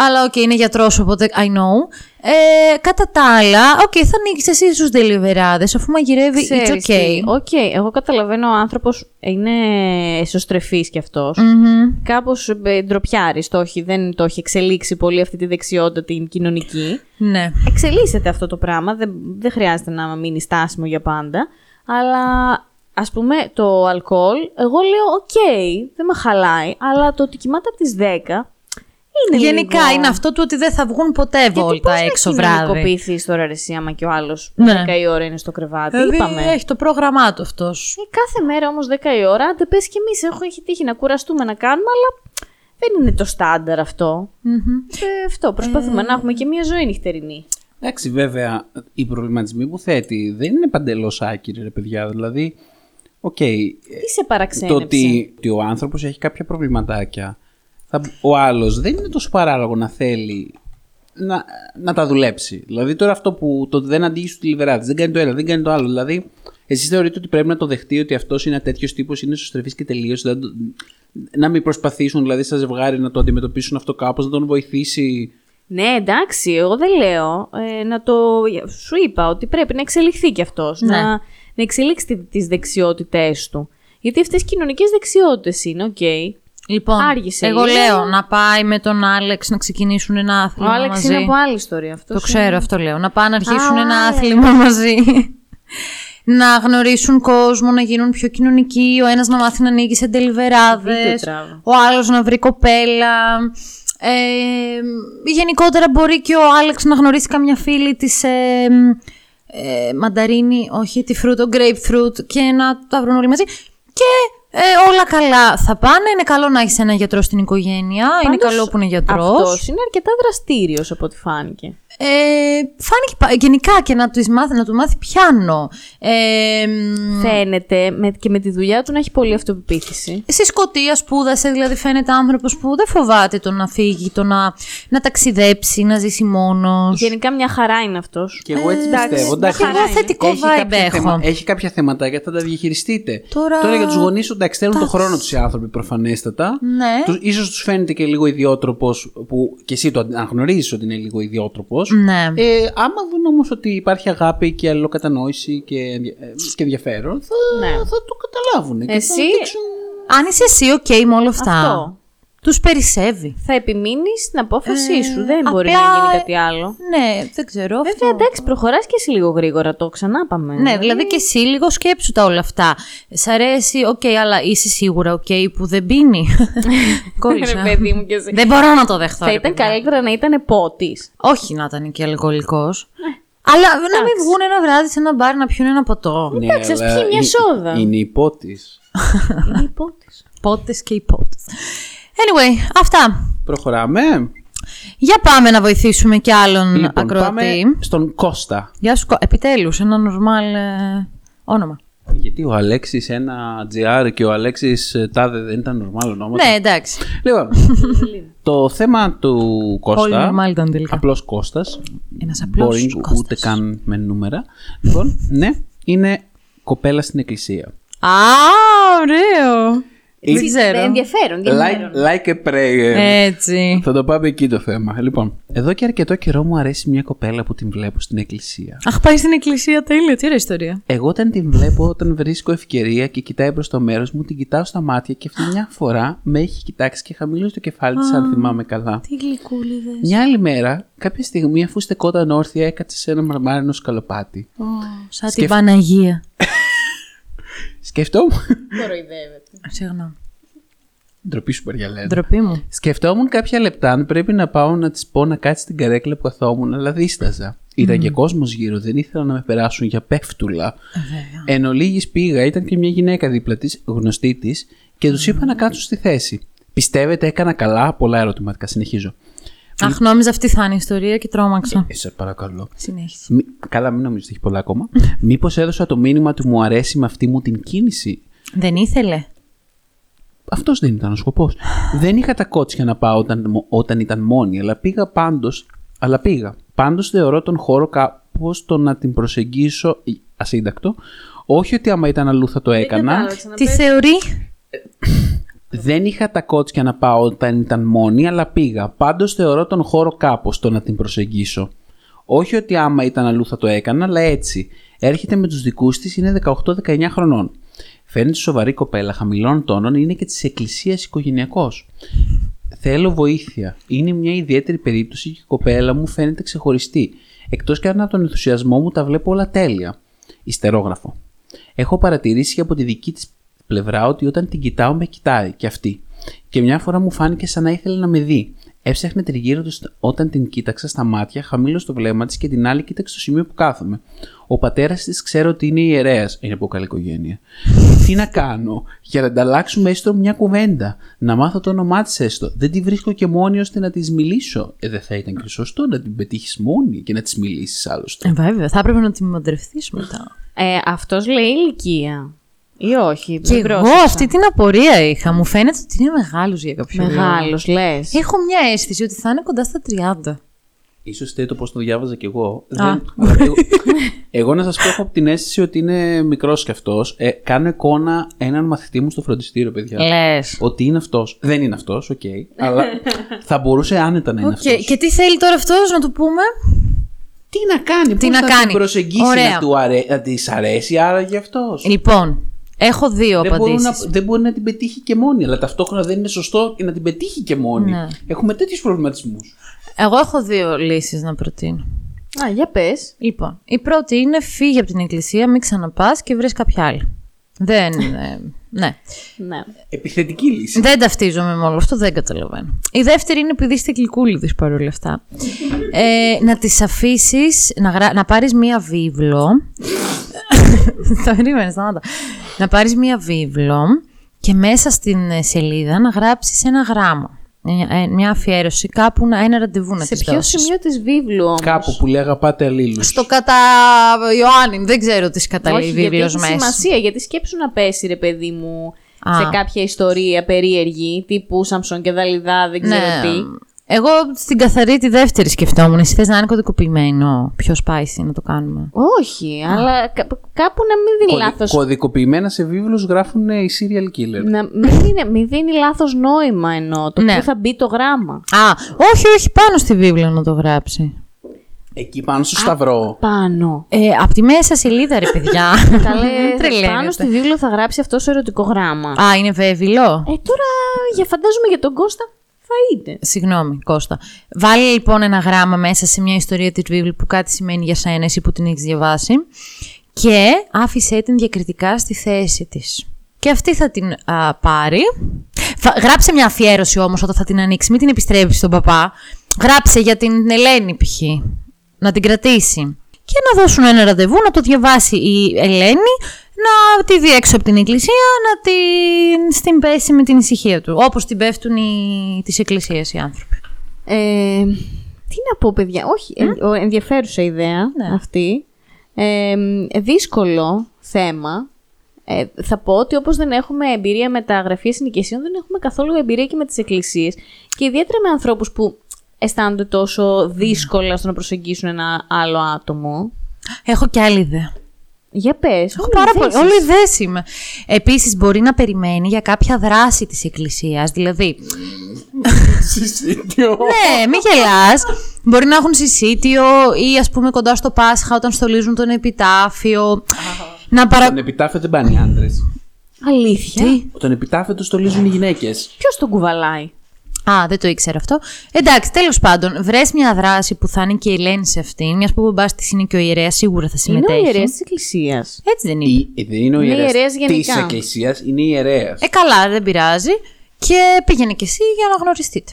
Αλλά οκ, okay, είναι γιατρός, οπότε I know. Ε, κατά τα άλλα, οκ, okay, θα ανοίξεις εσύ στους δελιβεράδες, αφού μαγειρεύει, it's ok. Οκ, okay, εγώ καταλαβαίνω, ο άνθρωπος είναι εσωστρεφής κι αυτός. Mm-hmm. Κάπως ντροπιάρης, το έχει, δεν το έχει εξελίξει πολύ αυτή τη δεξιότητα την κοινωνική. Ναι. Εξελίσσεται αυτό το πράγμα, δεν, δεν χρειάζεται να μείνει στάσιμο για πάντα. Αλλά, ας πούμε, το αλκοόλ, εγώ λέω, οκ, okay, δεν με χαλάει, αλλά το ότι κοιμάται από τις δέκα... Είναι γενικά λίγο... είναι αυτό του ότι δεν θα βγουν ποτέ βόλτα έξω βράδυ. Γιατί πώς να κοινωνικοποιηθείς τώρα ρε εσύ, άμα και ο άλλος ναι. δέκα η ώρα είναι στο κρεβάτι. Δηλαδή είπαμε. Έχει το πρόγραμμά του αυτός. Ε, κάθε μέρα όμως δέκα η ώρα, άντε πες και εμείς, έχω, έχει τύχει να κουραστούμε να κάνουμε, αλλά δεν είναι το στάνταρ αυτό. Mm-hmm. Ε, αυτό, προσπαθούμε ε... να έχουμε και μια ζωή νυχτερινή. Εντάξει, βέβαια, οι προβληματισμοί που θέτει δεν είναι παντελώς άκυροι ρε παιδιά, δηλαδή, okay, το ότι, ότι ο άνθρωπος έχει κάποια προβληματάκια. Θα, ο άλλος δεν είναι τόσο παράλογο να θέλει να, να τα δουλέψει. Δηλαδή, τώρα αυτό που το δεν αντίγει στου τηλεβεράδε, δεν κάνει το ένα, δεν κάνει το άλλο. Δηλαδή, εσείς θεωρείτε ότι πρέπει να το δεχτεί ότι αυτός είναι τέτοιο τύπο, είναι εσωστρεφής και τελείως. Δηλαδή, να μην προσπαθήσουν, δηλαδή, στα ζευγάρια να το αντιμετωπίσουν αυτό κάπως, να τον βοηθήσει. Ναι, εντάξει, εγώ δεν λέω. Ε, να το... Σου είπα ότι πρέπει να εξελιχθεί κι αυτός, ναι. να, να εξελίξει τις δεξιότητές του. Γιατί αυτές οι κοινωνικές δεξιότητες είναι, οκ. Okay. Λοιπόν, άργησε, εγώ λίγο. Λέω να πάει με τον Άλεξ να ξεκινήσουν ένα άθλημα μαζί. Ο Άλεξ είναι από άλλη ιστορία αυτό. Το ξέρω, είναι. Αυτό λέω. Να πάνε να αρχίσουν Α, ένα άθλημα μαζί. Να γνωρίσουν κόσμο, να γίνουν πιο κοινωνικοί. Ο ένας να μάθει να ανοίγει σε ντελιβεράδες. Ο άλλος να βρει κοπέλα. Ε, γενικότερα μπορεί και ο Άλεξ να γνωρίσει καμιά φίλη της... Ε, ε, μανταρίνη, όχι, τη φρούτ, ο grapefruit. Και να τα βρουν όλοι μαζί. Και... Ε, όλα καλά θα πάνε. Είναι καλό να έχεις έναν γιατρό στην οικογένεια. Πάντως, είναι καλό που είναι γιατρός. Αυτός είναι αρκετά δραστήριος από ό,τι φάνηκε. Ε, φάνηκε γενικά και να, τους μάθει, να του μάθει πιάνο. Ε, φαίνεται με, και με τη δουλειά του να έχει πολύ αυτοπεποίθηση. Στη Σκωτία σπούδασε, δηλαδή φαίνεται άνθρωπος που δεν φοβάται το να φύγει, το να, να ταξιδέψει, να ζήσει μόνος. Γενικά μια χαρά είναι αυτός. Και εγώ έτσι ε, πιστεύω. Εντάξει, εγώ θετικό vibe έχω. Έχει κάποια θεματάκια, θα τα διαχειριστείτε. Τώρα, Τώρα για τους γονείς, εντάξει, θέλουν τον χρόνο τους οι άνθρωποι προφανέστατα. Ναι. Τους, ίσως τους φαίνεται και λίγο ιδιότροπος που κι εσύ το αναγνωρίζεις ότι είναι λίγο ιδιότροπος. Ναι. Ε, άμα δουν όμως ότι υπάρχει αγάπη και αλληλοκατανόηση και, ε, και ενδιαφέρον, θα, ναι. θα το καταλάβουν. Εσύ, και θα δείξουν... αν είσαι εσύ οκ okay, με όλα αυτά, αυτό. Τους περισσεύει. Θα επιμείνεις στην απόφασή ε, σου, δεν απλά... μπορεί να γίνει κάτι άλλο. Ναι, δεν ξέρω. Βέβαια, εντάξει, προχωράς και εσύ λίγο γρήγορα, το ξανά πάμε. Ναι, δηλαδή, δηλαδή και εσύ λίγο σκέψου τα όλα αυτά. Σ' αρέσει, οκ, okay, αλλά είσαι σίγουρα οκ okay, που δεν πίνει. Κόλλησα. Δεν μπορώ να το δεχθώ. Θα ήταν καλύτερα να ήταν πότης. Όχι να ήταν και αλκοολικός. Αλλά να μην βγουν ένα βράδυ σε ένα μπαρ να πιούν ένα ποτό. Εντάξει, ας πιει μια σόδα. Είναι η πότης. Είναι η πότης. Πότες και οι πότες. Anyway, αυτά. Προχωράμε. Για πάμε να βοηθήσουμε κι άλλον λοιπόν, ακροατή. Πάμε στον Κώστα. Γεια σου, επιτέλους, ένα normal ε, όνομα. Γιατί ο Αλέξης ένα τζι αρ και ο Αλέξης τάδε δεν ήταν normal όνομα. Ναι, εντάξει. Λοιπόν, το θέμα του Κώστα, απλός Κώστας, ένας απλός boring, Κώστας. Ούτε καν με νούμερα, λοιπόν, ναι, είναι κοπέλα στην εκκλησία. Α, ωραίο. Δεν ξέρω. Ενδιαφέρον. ενδιαφέρον. Like, like a prayer. Έτσι. Θα το πάμε εκεί το θέμα. Λοιπόν, εδώ και αρκετό καιρό μου αρέσει μια κοπέλα που την βλέπω στην εκκλησία. Αχ, πάει στην εκκλησία, τέλεια. Τι ωραία ιστορία. Εγώ όταν την βλέπω, όταν βρίσκω ευκαιρία και κοιτάει προς το μέρος μου, την κοιτάω στα μάτια και αυτή μια φορά με έχει κοιτάξει και χαμηλώσει το κεφάλι της, αν θυμάμαι καλά. Τι γλυκούλιδες. Μια άλλη μέρα, κάποια στιγμή, αφού στεκόταν όρθια, έκατσε σε ένα μαρμάρινο σκαλοπάτι. Oh, σαν Σκεφ... την Παναγία. Σκεφτόμουν. Κοροϊδεύεται. Συγγνώμη. Ντροπή σου, Παριαλένα. Ντροπή μου. Σκεφτόμουν κάποια λεπτά αν πρέπει να πάω να τη πω να κάτσει στην καρέκλα που καθόμουν, αλλά δίσταζα. Mm. Ήταν και κόσμος γύρω, δεν ήθελα να με περάσουν για πέφτουλα. Βέβαια. Εν ολίγης πήγα, ήταν και μια γυναίκα δίπλα τη, γνωστή τη, και του είπα mm. να κάτσουν στη θέση. Πιστεύετε, έκανα καλά? Πολλά ερωτηματικά. Συνεχίζω. Αχ, νόμιζα αυτή θα είναι η ιστορία και τρόμαξα. Ε, σας παρακαλώ. Συνέχισε. Μη, καλά, μην νομίζω ότι έχει πολλά ακόμα. Μήπως έδωσα το μήνυμα του μου αρέσει με αυτή μου την κίνηση. Δεν ήθελε. Αυτός δεν ήταν ο σκοπός. Δεν είχα τα κότσια να πάω όταν, όταν ήταν μόνη, αλλά πήγα πάντως. Αλλά πήγα. Πάντως θεωρώ τον χώρο κάπως το να την προσεγγίσω ασύντακτο. Όχι ότι άμα ήταν αλλού θα το έκανα. Τι θεωρεί? Δεν είχα τα κότσια να πάω όταν ήταν μόνη, αλλά πήγα. Πάντως θεωρώ τον χώρο κάπως το να την προσεγγίσω. Όχι ότι άμα ήταν αλλού θα το έκανα, αλλά έτσι. Έρχεται με τους δικούς της, είναι δεκαοκτώ δεκαεννιά χρονών. Φαίνεται σοβαρή κοπέλα, χαμηλών τόνων, είναι και της εκκλησίας οικογενειακός. Θέλω βοήθεια. Είναι μια ιδιαίτερη περίπτωση και η κοπέλα μου φαίνεται ξεχωριστή. Εκτός και αν από τον ενθουσιασμό μου τα βλέπω όλα τέλεια. Ιστερόγραφο. Έχω παρατηρήσει και από τη δική της πλευρά ότι όταν την κοιτάω με κοιτάει και αυτή. Και μια φορά μου φάνηκε σαν να ήθελε να με δει. Έψαχνε τριγύρω του όταν την κοίταξα στα μάτια, χαμήλωσε το βλέμμα της και την άλλη κοίταξε στο σημείο που κάθομαι. Ο πατέρας της ξέρω ότι είναι ιερέας. Είναι από καλή οικογένεια. Τι να κάνω για να ανταλλάξουμε έστω μια κουβέντα, να μάθω το όνομά της έστω. Δεν τη βρίσκω και μόνη ώστε να της μιλήσω. Ε, δεν θα ήταν και σωστό να την πετύχεις μόνη και να της μιλήσεις άλλωστε? Ε, βέβαια, θα έπρεπε να τη μαντρευτείς μετά. Ε, αυτός λέει ηλικία. Ή όχι. Και εγώ αυτή την απορία είχα. Μου φαίνεται ότι είναι μεγάλος για κάποιον. Μεγάλος, λες. Έχω μια αίσθηση ότι θα είναι κοντά στα τριάντα. Ίσως θέλει το πώς το διάβαζα κι εγώ. Δεν... εγώ. Εγώ να σας πω, έχω την αίσθηση ότι είναι μικρός κι αυτός. Ε, κάνω εικόνα έναν μαθητή μου στο φροντιστήριο, παιδιά. Λες. Ότι είναι αυτός. Δεν είναι αυτός, οκ. Okay, αλλά θα μπορούσε άνετα να είναι okay. αυτός. Και τι θέλει τώρα αυτός, να του πούμε? Τι να κάνει, τι πώς να θα κάνει. Την προσεγγίσει? Ωραία. Να, του αρέ... να της αρέσει άρα γι' αυτός. Λοιπόν. Έχω δύο δεν απαντήσεις. Να, δεν μπορεί να την πετύχει και μόνη, αλλά ταυτόχρονα δεν είναι σωστό να την πετύχει και μόνη. Ναι. Έχουμε τέτοιους προβληματισμούς. Εγώ έχω δύο λύσεις να προτείνω. Α, για πες. Λοιπόν, η πρώτη είναι φύγε από την εκκλησία, μην ξαναπάς και βρες κάποια άλλη. Δεν. Ε, ναι. ναι. Επιθετική λύση. Δεν ταυτίζομαι με όλο αυτό, δεν καταλαβαίνω. Η δεύτερη είναι επειδή είστε γλυκούλιδες παρόλα αυτά. ε, να τις αφήσεις, να, γρα... να πάρεις μία βίβλο. Το περίμενε, σταμάτα. Να πάρεις μία βίβλο και μέσα στην σελίδα να γράψεις ένα γράμμα. Μια αφιέρωση, κάπου ένα ραντεβού να της δώσεις. Σε ποιο σημείο της βίβλου όμως? Κάπου που λέγα πάτε αλλήλους. Στο κατά Ιωάννη, δεν ξέρω τι καταλήγει βίβλος μέσα. Όχι, γιατί έχει σημασία, γιατί σκέψου να πέσει ρε παιδί μου Α. σε κάποια ιστορία περίεργη, τύπου Σάμψον και Δαλιδά, δεν ξέρω ναι. τι. Εγώ στην καθαρή τη δεύτερη σκεφτόμουν. Εσύ θες να είναι κωδικοποιημένο? Ποιο πάει να το κάνουμε? Όχι, mm. αλλά κάπου να μην δίνει λάθος. Κωδικοποιημένα σε βίβλους γράφουν οι serial killer. Να μην, μην δίνει λάθος νόημα εννοώ. Το ναι. Πού θα μπει το γράμμα. Α, όχι, όχι, πάνω στη βίβλο να το γράψει. Εκεί πάνω στο σταυρό. Α, πάνω. Ε, απ' τη μέσα σελίδα, ρε παιδιά. Καλέ, πάνω στη βίβλο θα γράψει αυτό το ερωτικό γράμμα. Α, είναι βέβαιο. Ε, τώρα για φαντάζομαι για τον Κώστα. Φαΐτε. Συγγνώμη, Κώστα. Βάλει λοιπόν ένα γράμμα μέσα σε μια ιστορία της βίβλου που κάτι σημαίνει για σένα, εσύ που την έχεις διαβάσει, και άφησε την διακριτικά στη θέση της. Και αυτή θα την α, πάρει. Φα... Γράψε μια αφιέρωση όμως όταν θα την ανοίξει, μην την επιστρέψει στον παπά. Γράψε για την Ελένη π.χ. να την κρατήσει. Και να δώσουν ένα ραντεβού, να το διαβάσει η Ελένη, να τη δει έξω από την εκκλησία, να την στην πέσει με την ησυχία του, όπως την πέφτουν οι... τις εκκλησίες οι άνθρωποι. Ε, τι να πω, παιδιά, όχι, mm? ε, ενδιαφέρουσα ιδέα ναι. αυτή, ε, δύσκολο θέμα. Ε, θα πω ότι όπως δεν έχουμε εμπειρία με τα γραφεία συνοικισίων, δεν έχουμε καθόλου εμπειρία και με τις εκκλησίες, και ιδιαίτερα με ανθρώπους που αισθάνονται τόσο δύσκολα στο να προσεγγίσουν ένα άλλο άτομο. Έχω κι άλλη ιδέα. Για πες, πάρα πολύ. Όλη δέση είμαι. Επίσης μπορεί να περιμένει για κάποια δράση της εκκλησίας. Δηλαδή συσίτιο. Ναι, μη γελάς. Μπορεί να έχουν συσίτιο ή ας πούμε κοντά στο Πάσχα όταν στολίζουν τον επιτάφιο. Να παρα... Τον επιτάφιο δεν πάνε οι άντρες. Αλήθεια? Τον επιτάφιο το στολίζουν οι γυναίκες. Ποιος τον κουβαλάει? Α, δεν το ήξερα αυτό. Εντάξει, τέλος πάντων, βρες μια δράση που θα είναι και η Ελένη σε αυτήν. Μιας που ο μπαμπάς της είναι και ο ιερέας, σίγουρα θα συμμετέχει. Είναι ο ιερέας της εκκλησίας. Έτσι δεν είναι? Η, δεν είναι ο ιερέας της εκκλησίας, είναι ιερέας. Ε, καλά, δεν πειράζει. Και πήγαινε κι εσύ για να γνωριστείτε.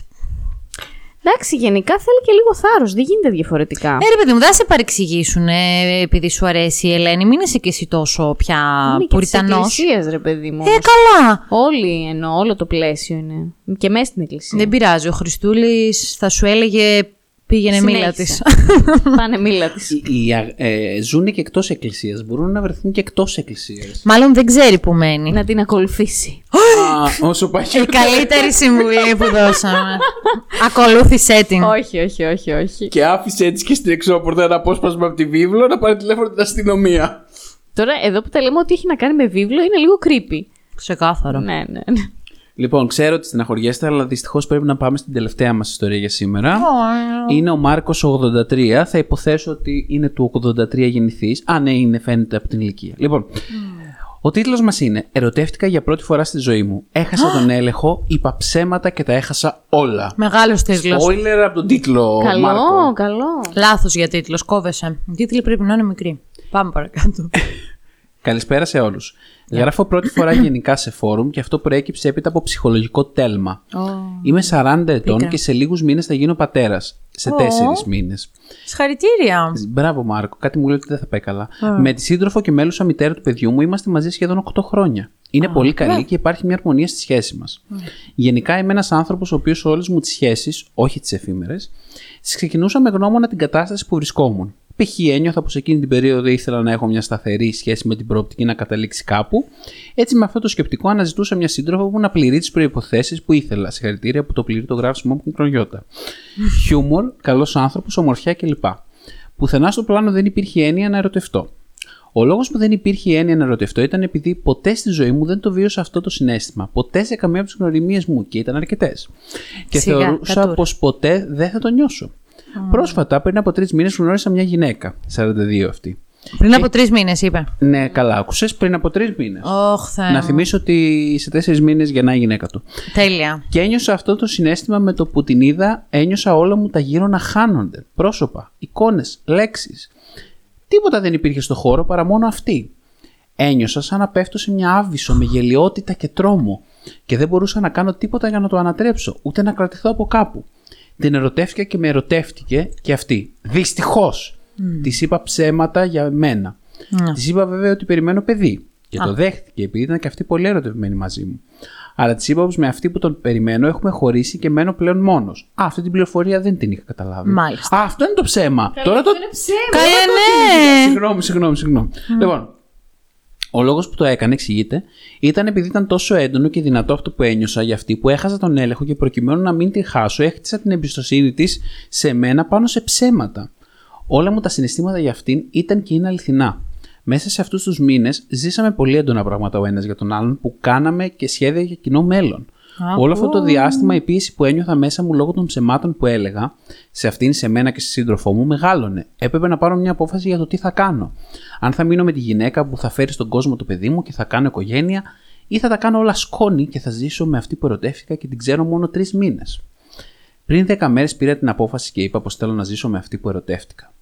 Εντάξει, γενικά θέλει και λίγο θάρρος. Δεν γίνεται διαφορετικά. Ε, ρε παιδί μου, δεν σε παρεξηγήσουν ε, επειδή σου αρέσει η Ελένη. Μην είσαι και εσύ τόσο πια πουριτανός. Είναι εκκλησίας, ρε παιδί μου. Ε, καλά. Όλοι εννοώ, όλο το πλαίσιο είναι. Και μέσα στην εκκλησία. Δεν πειράζει. Ο Χριστούλης θα σου έλεγε πήγαινε μίλα της. Πάνε μίλα της. Ε, ζούνε και εκτός εκκλησίας. Μπορούν να βρεθούν και εκτός εκκλησίας. Μάλλον δεν ξέρει που μένει. Να την ακολουθήσει. Α, όσο πάει. Η καλύτερη συμβουλή που δώσαμε. Ακολούθησέ την. Όχι, όχι, όχι, όχι. Και άφησε έτσι και στην εξώπορτα ένα απόσπασμα από τη βίβλο να πάρει τηλέφωνο την αστυνομία. Τώρα, εδώ που τα λέμε ότι έχει να κάνει με βίβλο είναι λίγο creepy. Ξεκάθαρο. Ναι, ναι, ναι. Λοιπόν, ξέρω ότι στεναχωριέστε, αλλά δυστυχώς πρέπει να πάμε στην τελευταία μας ιστορία για σήμερα. Oh. Είναι ο Μάρκος ογδόντα τρία. Θα υποθέσω ότι είναι του ογδόντα τρία γεννηθείς. Α, ναι, είναι, φαίνεται από την ηλικία. Λοιπόν, mm. ο τίτλος μας είναι «Ερωτεύτηκα για πρώτη φορά στη ζωή μου. Έχασα τον έλεγχο, είπα ψέματα και τα έχασα όλα». Μεγάλος τίτλος. Spoiler από τον τίτλο, καλό, Μάρκο. Καλό, καλό. Λάθος για τίτλος, κόβεσαι. Οι τίτλοι πρέπει να είναι μικροί. Πάμε παρακάτω. Καλησπέρα σε όλους. Yeah. Γράφω πρώτη φορά γενικά σε φόρουμ και αυτό προέκυψε έπειτα από ψυχολογικό τέλμα. Oh. Είμαι σαράντα ετών Πίκρα. Και σε λίγους μήνες θα γίνω πατέρας. Σε oh. τέσσερις μήνες. Συγχαρητήρια. Μπράβο, Μάρκο. Κάτι μου λέει ότι δεν θα πάει καλά. Oh. Με τη σύντροφο και μέλουσα μητέρα του παιδιού μου είμαστε μαζί σχεδόν οκτώ χρόνια. Είναι oh. πολύ καλή yeah. και υπάρχει μια αρμονία στη σχέση μας. Oh. Γενικά είμαι ένας άνθρωπος ο οποίος όλες μου τις σχέσεις, όχι τις εφήμερες, τις ξεκινούσα με γνώμονα την κατάσταση που βρισκόμουν. Π.χ. ένιωθα πως εκείνη την περίοδο ήθελα να έχω μια σταθερή σχέση με την προοπτική να καταλήξει κάπου. Έτσι, με αυτό το σκεπτικό, αναζητούσα μια σύντροφο που να πληρεί τις προϋποθέσεις που ήθελα. Συγχαρητήρια που το πληρεί το γράψιμο από μικρογιώτα. Χιούμορ, καλός άνθρωπος, ομορφιά κλπ. Πουθενά στο πλάνο δεν υπήρχε έννοια να ερωτευτώ. Ο λόγος που δεν υπήρχε έννοια να ερωτευτώ ήταν επειδή ποτέ στη ζωή μου δεν το βίωσα αυτό το συναίσθημα. Ποτέ σε καμία από τις γνωριμίες μου και ήταν αρκετές. Και Σιγά, θεωρούσα πως ποτέ δεν θα το νιώσω. Mm. Πρόσφατα, πριν από τρεις μήνες, γνώρισα μια γυναίκα, σαράντα δύο αυτή. Πριν και... από τρεις μήνες, είπε. Ναι, καλά, άκουσες. Πριν από τρεις μήνες. Oh, να θυμίσω ότι σε τέσσερις μήνες γεννάει η γυναίκα του. Τέλεια. Και ένιωσα αυτό το συναίσθημα με το που την είδα, ένιωσα όλα μου τα γύρω να χάνονται. Πρόσωπα, εικόνες, λέξεις. Τίποτα δεν υπήρχε στο χώρο παρά μόνο αυτή. Ένιωσα σαν να πέφτω σε μια άβυσσο με γελιότητα και τρόμο. Και δεν μπορούσα να κάνω τίποτα για να το ανατρέψω, ούτε να κρατηθώ από κάπου. Την ερωτεύτηκα και με ερωτεύτηκε και αυτή. Δυστυχώς. Mm. Της είπα ψέματα για μένα. Mm. Της είπα βέβαια ότι περιμένω παιδί. Και ah. το δέχτηκε επειδή ήταν και αυτή πολύ ερωτευμένη μαζί μου. Αλλά της είπα πως με αυτή που τον περιμένω έχουμε χωρίσει και μένω πλέον μόνος. Α, αυτή την πληροφορία δεν την είχα καταλάβει. Μάλιστα. Α, αυτό είναι το ψέμα. Καλή, τώρα το. Είναι ψέμα. Καλή, ναι. το... Συγγνώμη, συγγνώμη, συγγνώμη. Mm. Λοιπόν. Ο λόγος που το έκανε, εξηγείται, ήταν επειδή ήταν τόσο έντονο και δυνατό αυτό που ένιωσα για αυτή που έχασα τον έλεγχο και προκειμένου να μην τη χάσω, έχτισα την εμπιστοσύνη της σε μένα πάνω σε ψέματα. Όλα μου τα συναισθήματα για αυτήν ήταν και είναι αληθινά. Μέσα σε αυτούς τους μήνες ζήσαμε πολύ έντονα πράγματα ο ένας για τον άλλον που κάναμε και σχέδια για κοινό μέλλον. Α, Όλο αυτό το διάστημα η πίεση που ένιωθα μέσα μου λόγω των ψεμάτων που έλεγα σε αυτήν, σε μένα και στη σύντροφό μου μεγάλωνε. Έπρεπε να πάρω μια απόφαση για το τι θα κάνω. Αν θα μείνω με τη γυναίκα που θα φέρει στον κόσμο το παιδί μου και θα κάνω οικογένεια, ή θα τα κάνω όλα σκόνη και θα ζήσω με αυτή που ερωτεύτηκα και την ξέρω μόνο τρεις μήνες. Πριν δέκα μέρες πήρα την απόφαση και είπα πως θέλω να ζήσω με αυτή που ερωτεύτηκα.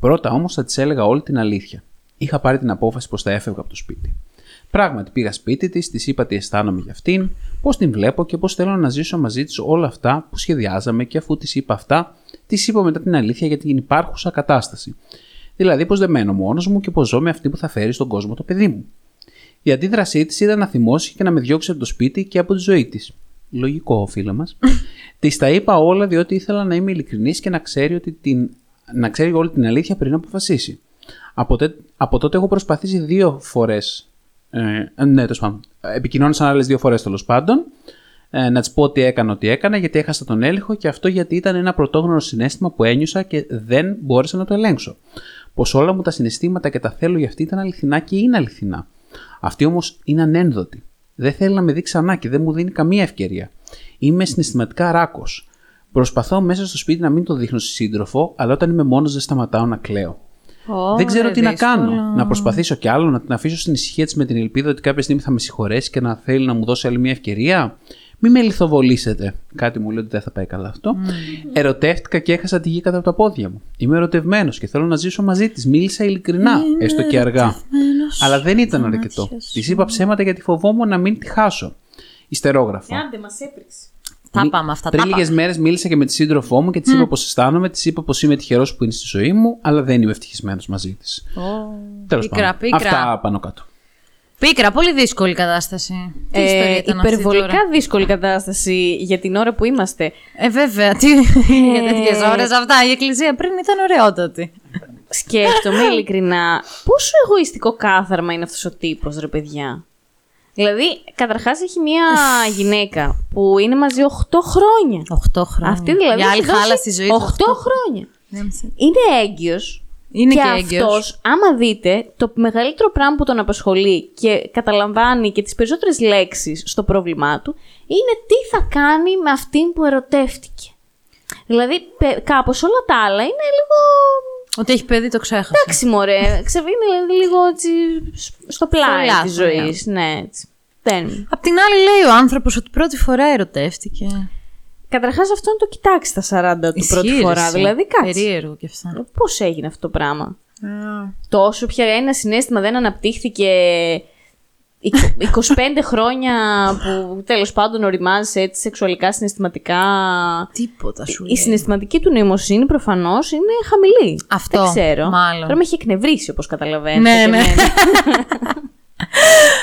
Πρώτα όμως θα της έλεγα όλη την αλήθεια. Είχα πάρει την απόφαση πως θα έφευγα από το σπίτι. Πράγματι, πήγα σπίτι της, της είπα τι αισθάνομαι για αυτήν, πώς την βλέπω και πώς θέλω να ζήσω μαζί της όλα αυτά που σχεδιάζαμε και αφού της είπα αυτά, της είπα μετά την αλήθεια για την υπάρχουσα κατάσταση. Δηλαδή, πως δεν μένω μόνος μου και πως ζω με αυτή που θα φέρει στον κόσμο το παιδί μου. Η αντίδρασή της ήταν να θυμώσει και να με διώξει από το σπίτι και από τη ζωή της. Λογικό, φίλε μας. Της τα είπα όλα διότι ήθελα να είμαι ειλικρινής και να ξέρει, ότι την... να ξέρει όλη την αλήθεια πριν αποφασίσει. Από, τε... από τότε έχω προσπαθήσει δύο φορές. Ε, ναι, τέλος πάντων. Επικοινώνησαν άλλες δύο φορές τέλος πάντων. Ε, να της πω τι έκανα, τι έκανα, γιατί έχασα τον έλεγχο και αυτό γιατί ήταν ένα πρωτόγνωρο συναίσθημα που ένιωσα και δεν μπόρεσα να το ελέγξω. πως όλα μου τα συναισθήματα και τα θέλω για αυτή ήταν αληθινά και είναι αληθινά. Αυτή όμως είναι ανένδοτη. Δεν θέλει να με δει ξανά και δεν μου δίνει καμία ευκαιρία. Είμαι συναισθηματικά ράκος. Προσπαθώ μέσα στο σπίτι να μην το δείχνω στη σύντροφο, αλλά όταν είμαι μόνος δεν σταματάω να κλαίω. Oh, δεν ξέρω τι δύσκολο να κάνω. Να προσπαθήσω κι άλλο, να την αφήσω στην ησυχία της με την ελπίδα ότι κάποια στιγμή θα με συγχωρέσει και να θέλει να μου δώσει άλλη μια ευκαιρία. Μην με λιθοβολήσετε. Κάτι μου λέει ότι δεν θα πάει καλά αυτό. Mm. Ερωτεύτηκα και έχασα τη γη κάτω από τα πόδια μου. Είμαι ερωτευμένος και θέλω να ζήσω μαζί της. Μίλησα ειλικρινά, mm, έστω και αργά. Αλλά δεν ήταν αρκετό. Της είπα ψέματα γιατί φοβόμουν να μην τη χάσω. Ιστερόγραφα. Άντε, μας έπριξε. Τα πάμε αυτά. Πριν λίγες μέρες μίλησα και με τη σύντροφό μου και της mm. είπα πως αισθάνομαι, της είπα πως είμαι τυχερός που είναι στη ζωή μου, αλλά δεν είμαι ευτυχισμένος μαζί της. Oh. Τέλος πάντων. Αυτά πάνω κάτω. Πίκρα, πολύ δύσκολη κατάσταση. Ε, ε, υπερβολικά δύσκολη κατάσταση για την ώρα που είμαστε. Ε, βέβαια. Τι... ε, για τέτοιες ώρες αυτά. Η εκκλησία πριν ήταν ωραιότατη. Σκέφτομαι ειλικρινά πόσο εγωιστικό κάθαρμα είναι αυτός ο τύπος, ρε παιδιά. Δηλαδή, καταρχάς έχει μια γυναίκα που είναι μαζί οκτώ χρόνια. οκτώ χρόνια. Αυτή δηλαδή. Για άλλη χάλαση τη ζωή του. οκτώ χρόνια. Είναι έγκυος. Είναι και, και αυτός, άμα δείτε, το μεγαλύτερο πράγμα που τον απασχολεί και καταλαμβάνει και τις περισσότερες λέξεις στο πρόβλημά του, είναι τι θα κάνει με αυτήν που ερωτεύτηκε. Δηλαδή, κάπως όλα τα άλλα είναι λίγο... Ότι έχει παιδί το ξέχασα. Εντάξει μωρέ, ξεβίνει λίγο έτσι στο πλάι της ζωής. Ναι, έτσι. Δεν. Απ' την άλλη λέει ο άνθρωπος ότι πρώτη φορά ερωτεύτηκε. Καταρχάς αυτό να το κοιτάξει τα σαράντα του πρώτη φορά, δηλαδή κάτσε. Περίεργο και αυτά. Πώς έγινε αυτό το πράγμα. Yeah. Τόσο πια ένα συναίσθημα δεν αναπτύχθηκε είκοσι πέντε χρόνια που τέλος πάντων οριμάζει έτσι σεξουαλικά, συναισθηματικά. Τίποτα σου λέει. Η συναισθηματική του νοημοσύνη προφανώς είναι χαμηλή. Αυτό. Δεν ξέρω. Μάλλον. Τώρα με έχει εκνευρίσει όπως καταλαβαίνετε. Ναι, ναι.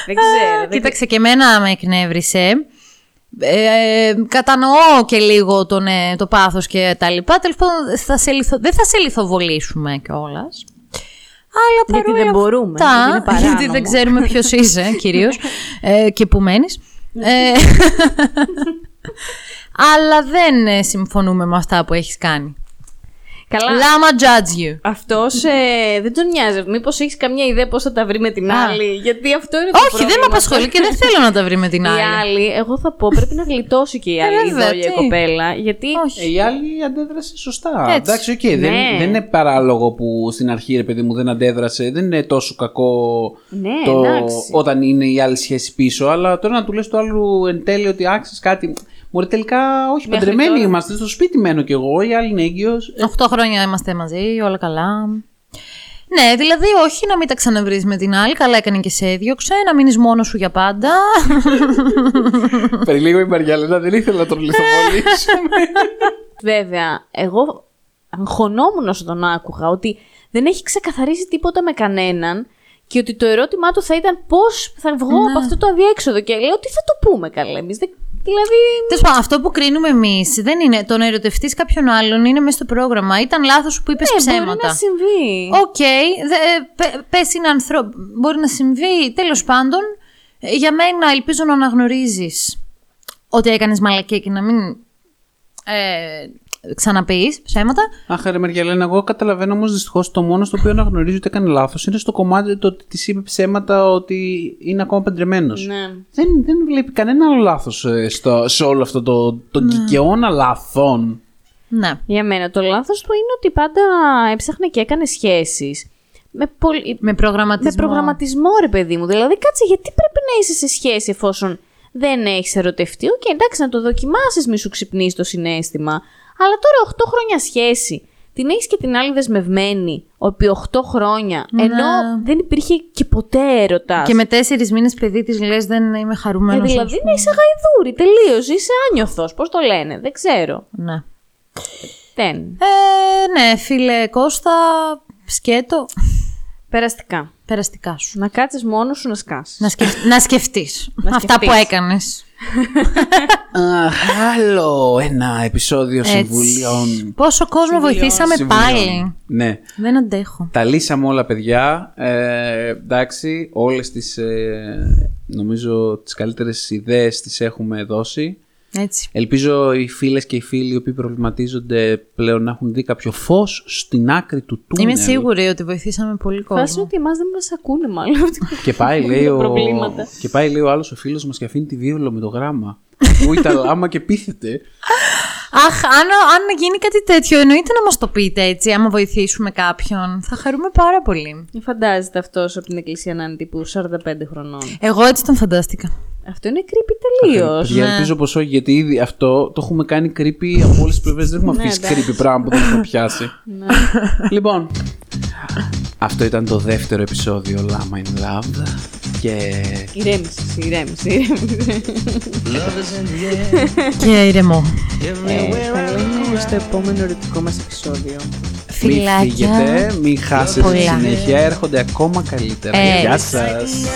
Δεν ξέρω. Κοίταξε και εμένα με εκνεύρισε. Ε, κατανοώ και λίγο τον, το πάθος και τα λοιπά. Τέλος πάντων, θα σε λιθο, δεν θα σε λιθοβολήσουμε κιόλας. Αλλά γιατί δεν μπορούμε. Αυτά, γιατί, γιατί δεν ξέρουμε ποιος είσαι κυρίως ε, και που μένεις. ε, αλλά δεν συμφωνούμε με αυτά που έχεις κάνει. Καλά. Λάμα judge you. Αυτός ε, δεν τον νοιάζει. Μήπως έχεις καμιά ιδέα πώς θα τα βρει με την άλλη. Γιατί αυτό είναι το όχι, πρόβλημα. Δεν με απασχολεί και δεν θέλω να τα βρει με την άλλη. Η άλλη, εγώ θα πω, πρέπει να γλιτώσει και η άλλη η δόλια κοπέλα. Γιατί όχι. Η άλλη αντέδρασε σωστά. Έτσι. Εντάξει, οκ. Okay, ναι. δεν, δεν είναι παράλογο που στην αρχή, ρε παιδί μου, δεν αντέδρασε. Δεν είναι τόσο κακό ναι, το, όταν είναι η άλλη σχέση πίσω. Αλλά τώρα να του λες του άλλου εν τέλει ότι άξιζε κάτι. Μπορεί τελικά, όχι, παντρεμένοι είμαστε. Στο σπίτι μένω κι εγώ, η άλλη είναι έγκυος. οκτώ χρόνια είμαστε μαζί, όλα καλά. Ναι, δηλαδή, όχι να μην τα ξαναβρεις με την άλλη. Καλά έκανε και σε έδιωξε, να μείνεις μόνος σου για πάντα. Περί λίγο η Μαριαλένα δεν ήθελα να τον λιθοβολήσουμε. Βέβαια, εγώ αγχωνόμουν όσο τον άκουγα ότι δεν έχει ξεκαθαρίσει τίποτα με κανέναν. Και ότι το ερώτημά του θα ήταν πώς θα βγω ναι. από αυτό το αδιέξοδο. Και λέω, τι θα το πούμε καλά εμείς. Δηλαδή... Τέλος πάντων, αυτό που κρίνουμε εμείς δεν είναι. Το να ερωτευτείς κάποιον άλλον είναι μέσα στο πρόγραμμα. Ήταν λάθος που είπες ναι, ψέματα. Μπορεί να συμβεί. Οκ. Okay, πε, πες είναι ανθρώπινο. Μπορεί να συμβεί. Τέλος πάντων, για μένα ελπίζω να αναγνωρίζεις ότι έκανες μαλακία και να μην. Ε, Ξαναπεί ψέματα. Αχ, ρε Μαριαλένα, εγώ καταλαβαίνω όμως δυστυχώς το μόνο στο οποίο αναγνωρίζω ότι έκανε λάθος είναι στο κομμάτι το ότι της είπε ψέματα ότι είναι ακόμα παντρεμένος. Ναι. Δεν, δεν βλέπει κανένα άλλο λάθος στο, σε όλο αυτό το, το ναι. κυκαιώνα λαθών. Ναι. Για μένα το λάθος του είναι ότι πάντα έψαχνε και έκανε σχέσεις. Με, πολυ... με, προγραμματισμό. με προγραμματισμό, ρε παιδί μου. Δηλαδή, κάτσε, γιατί πρέπει να είσαι σε σχέση εφόσον δεν έχεις ερωτευτεί. Οκ, εντάξει, να το δοκιμάσεις, μη σου ξυπνήσει το συναίσθημα. Αλλά τώρα οκτώ χρόνια σχέση. Την έχεις και την άλλη δεσμευμένη, επί οκτώ χρόνια, ναι. ενώ δεν υπήρχε και ποτέ έρωτα. Και με τέσσερις μήνες παιδί της λες δεν είμαι χαρούμενος. Ε, δηλαδή να είσαι γαϊδούρη, τελείως. Είσαι άνιωθος. Πώς το λένε, δεν ξέρω. Ναι. Δεν. Ε, ναι, φίλε Κώστα, σκέτο. Περαστικά. Περαστικά σου. Να κάτσεις μόνος σου να σκάσεις. Να, σκεφ... να σκεφτείς. Να σκεφτείς. Αυτά που έκανες. Άλλο ένα επεισόδιο συμβουλίων. Πόσο κόσμο βοηθήσαμε πάλι. Ναι. Δεν αντέχω. Τα λύσαμε όλα, παιδιά. Ε, εντάξει, όλες τις ε, νομίζω τις καλύτερες ιδέες τις έχουμε δώσει. Έτσι. Ελπίζω οι φίλες και οι φίλοι οι οποίοι προβληματίζονται πλέον να έχουν δει κάποιο φως στην άκρη του τούνελ. Είμαι σίγουρη ότι βοηθήσαμε πολύ κόσμο. Φάση ότι εμάς δεν μας ακούνε μάλλον. Και πάει, λέει, ο... και πάει λέει ο άλλος ο φίλος μας και αφήνει τη βίβλο με το γράμμα. Πού ήταν Λάμα και πείθεται. Αχ, αν, αν γίνει κάτι τέτοιο, εννοείται να μας το πείτε έτσι, άμα βοηθήσουμε κάποιον. Θα χαρούμε πάρα πολύ. Μην φαντάζεται αυτός από την εκκλησία να είναι τύπου σαράντα πέντε χρονών. Εγώ έτσι τον φαντάστηκα. Αυτό είναι creepy τελείως. Ναι. Ελπίζω πως όχι, γιατί ήδη αυτό το έχουμε κάνει creepy από όλες τις πλευρές. Δεν έχουμε αφήσει creepy πράγμα που δεν έχουμε πιάσει. Λοιπόν, αυτό ήταν το δεύτερο επεισόδιο Lama in Love. Και... ηρέμηση, ηρέμηση, ηρέμηση. Και ηρεμό. Θα λέμε στο επόμενο ερωτικό μας επεισόδιο. Φιλάκια. Μην φύγετε, μην χάσετε τη συνέχεια. Έρχονται ακόμα καλύτερα. Γεια σας.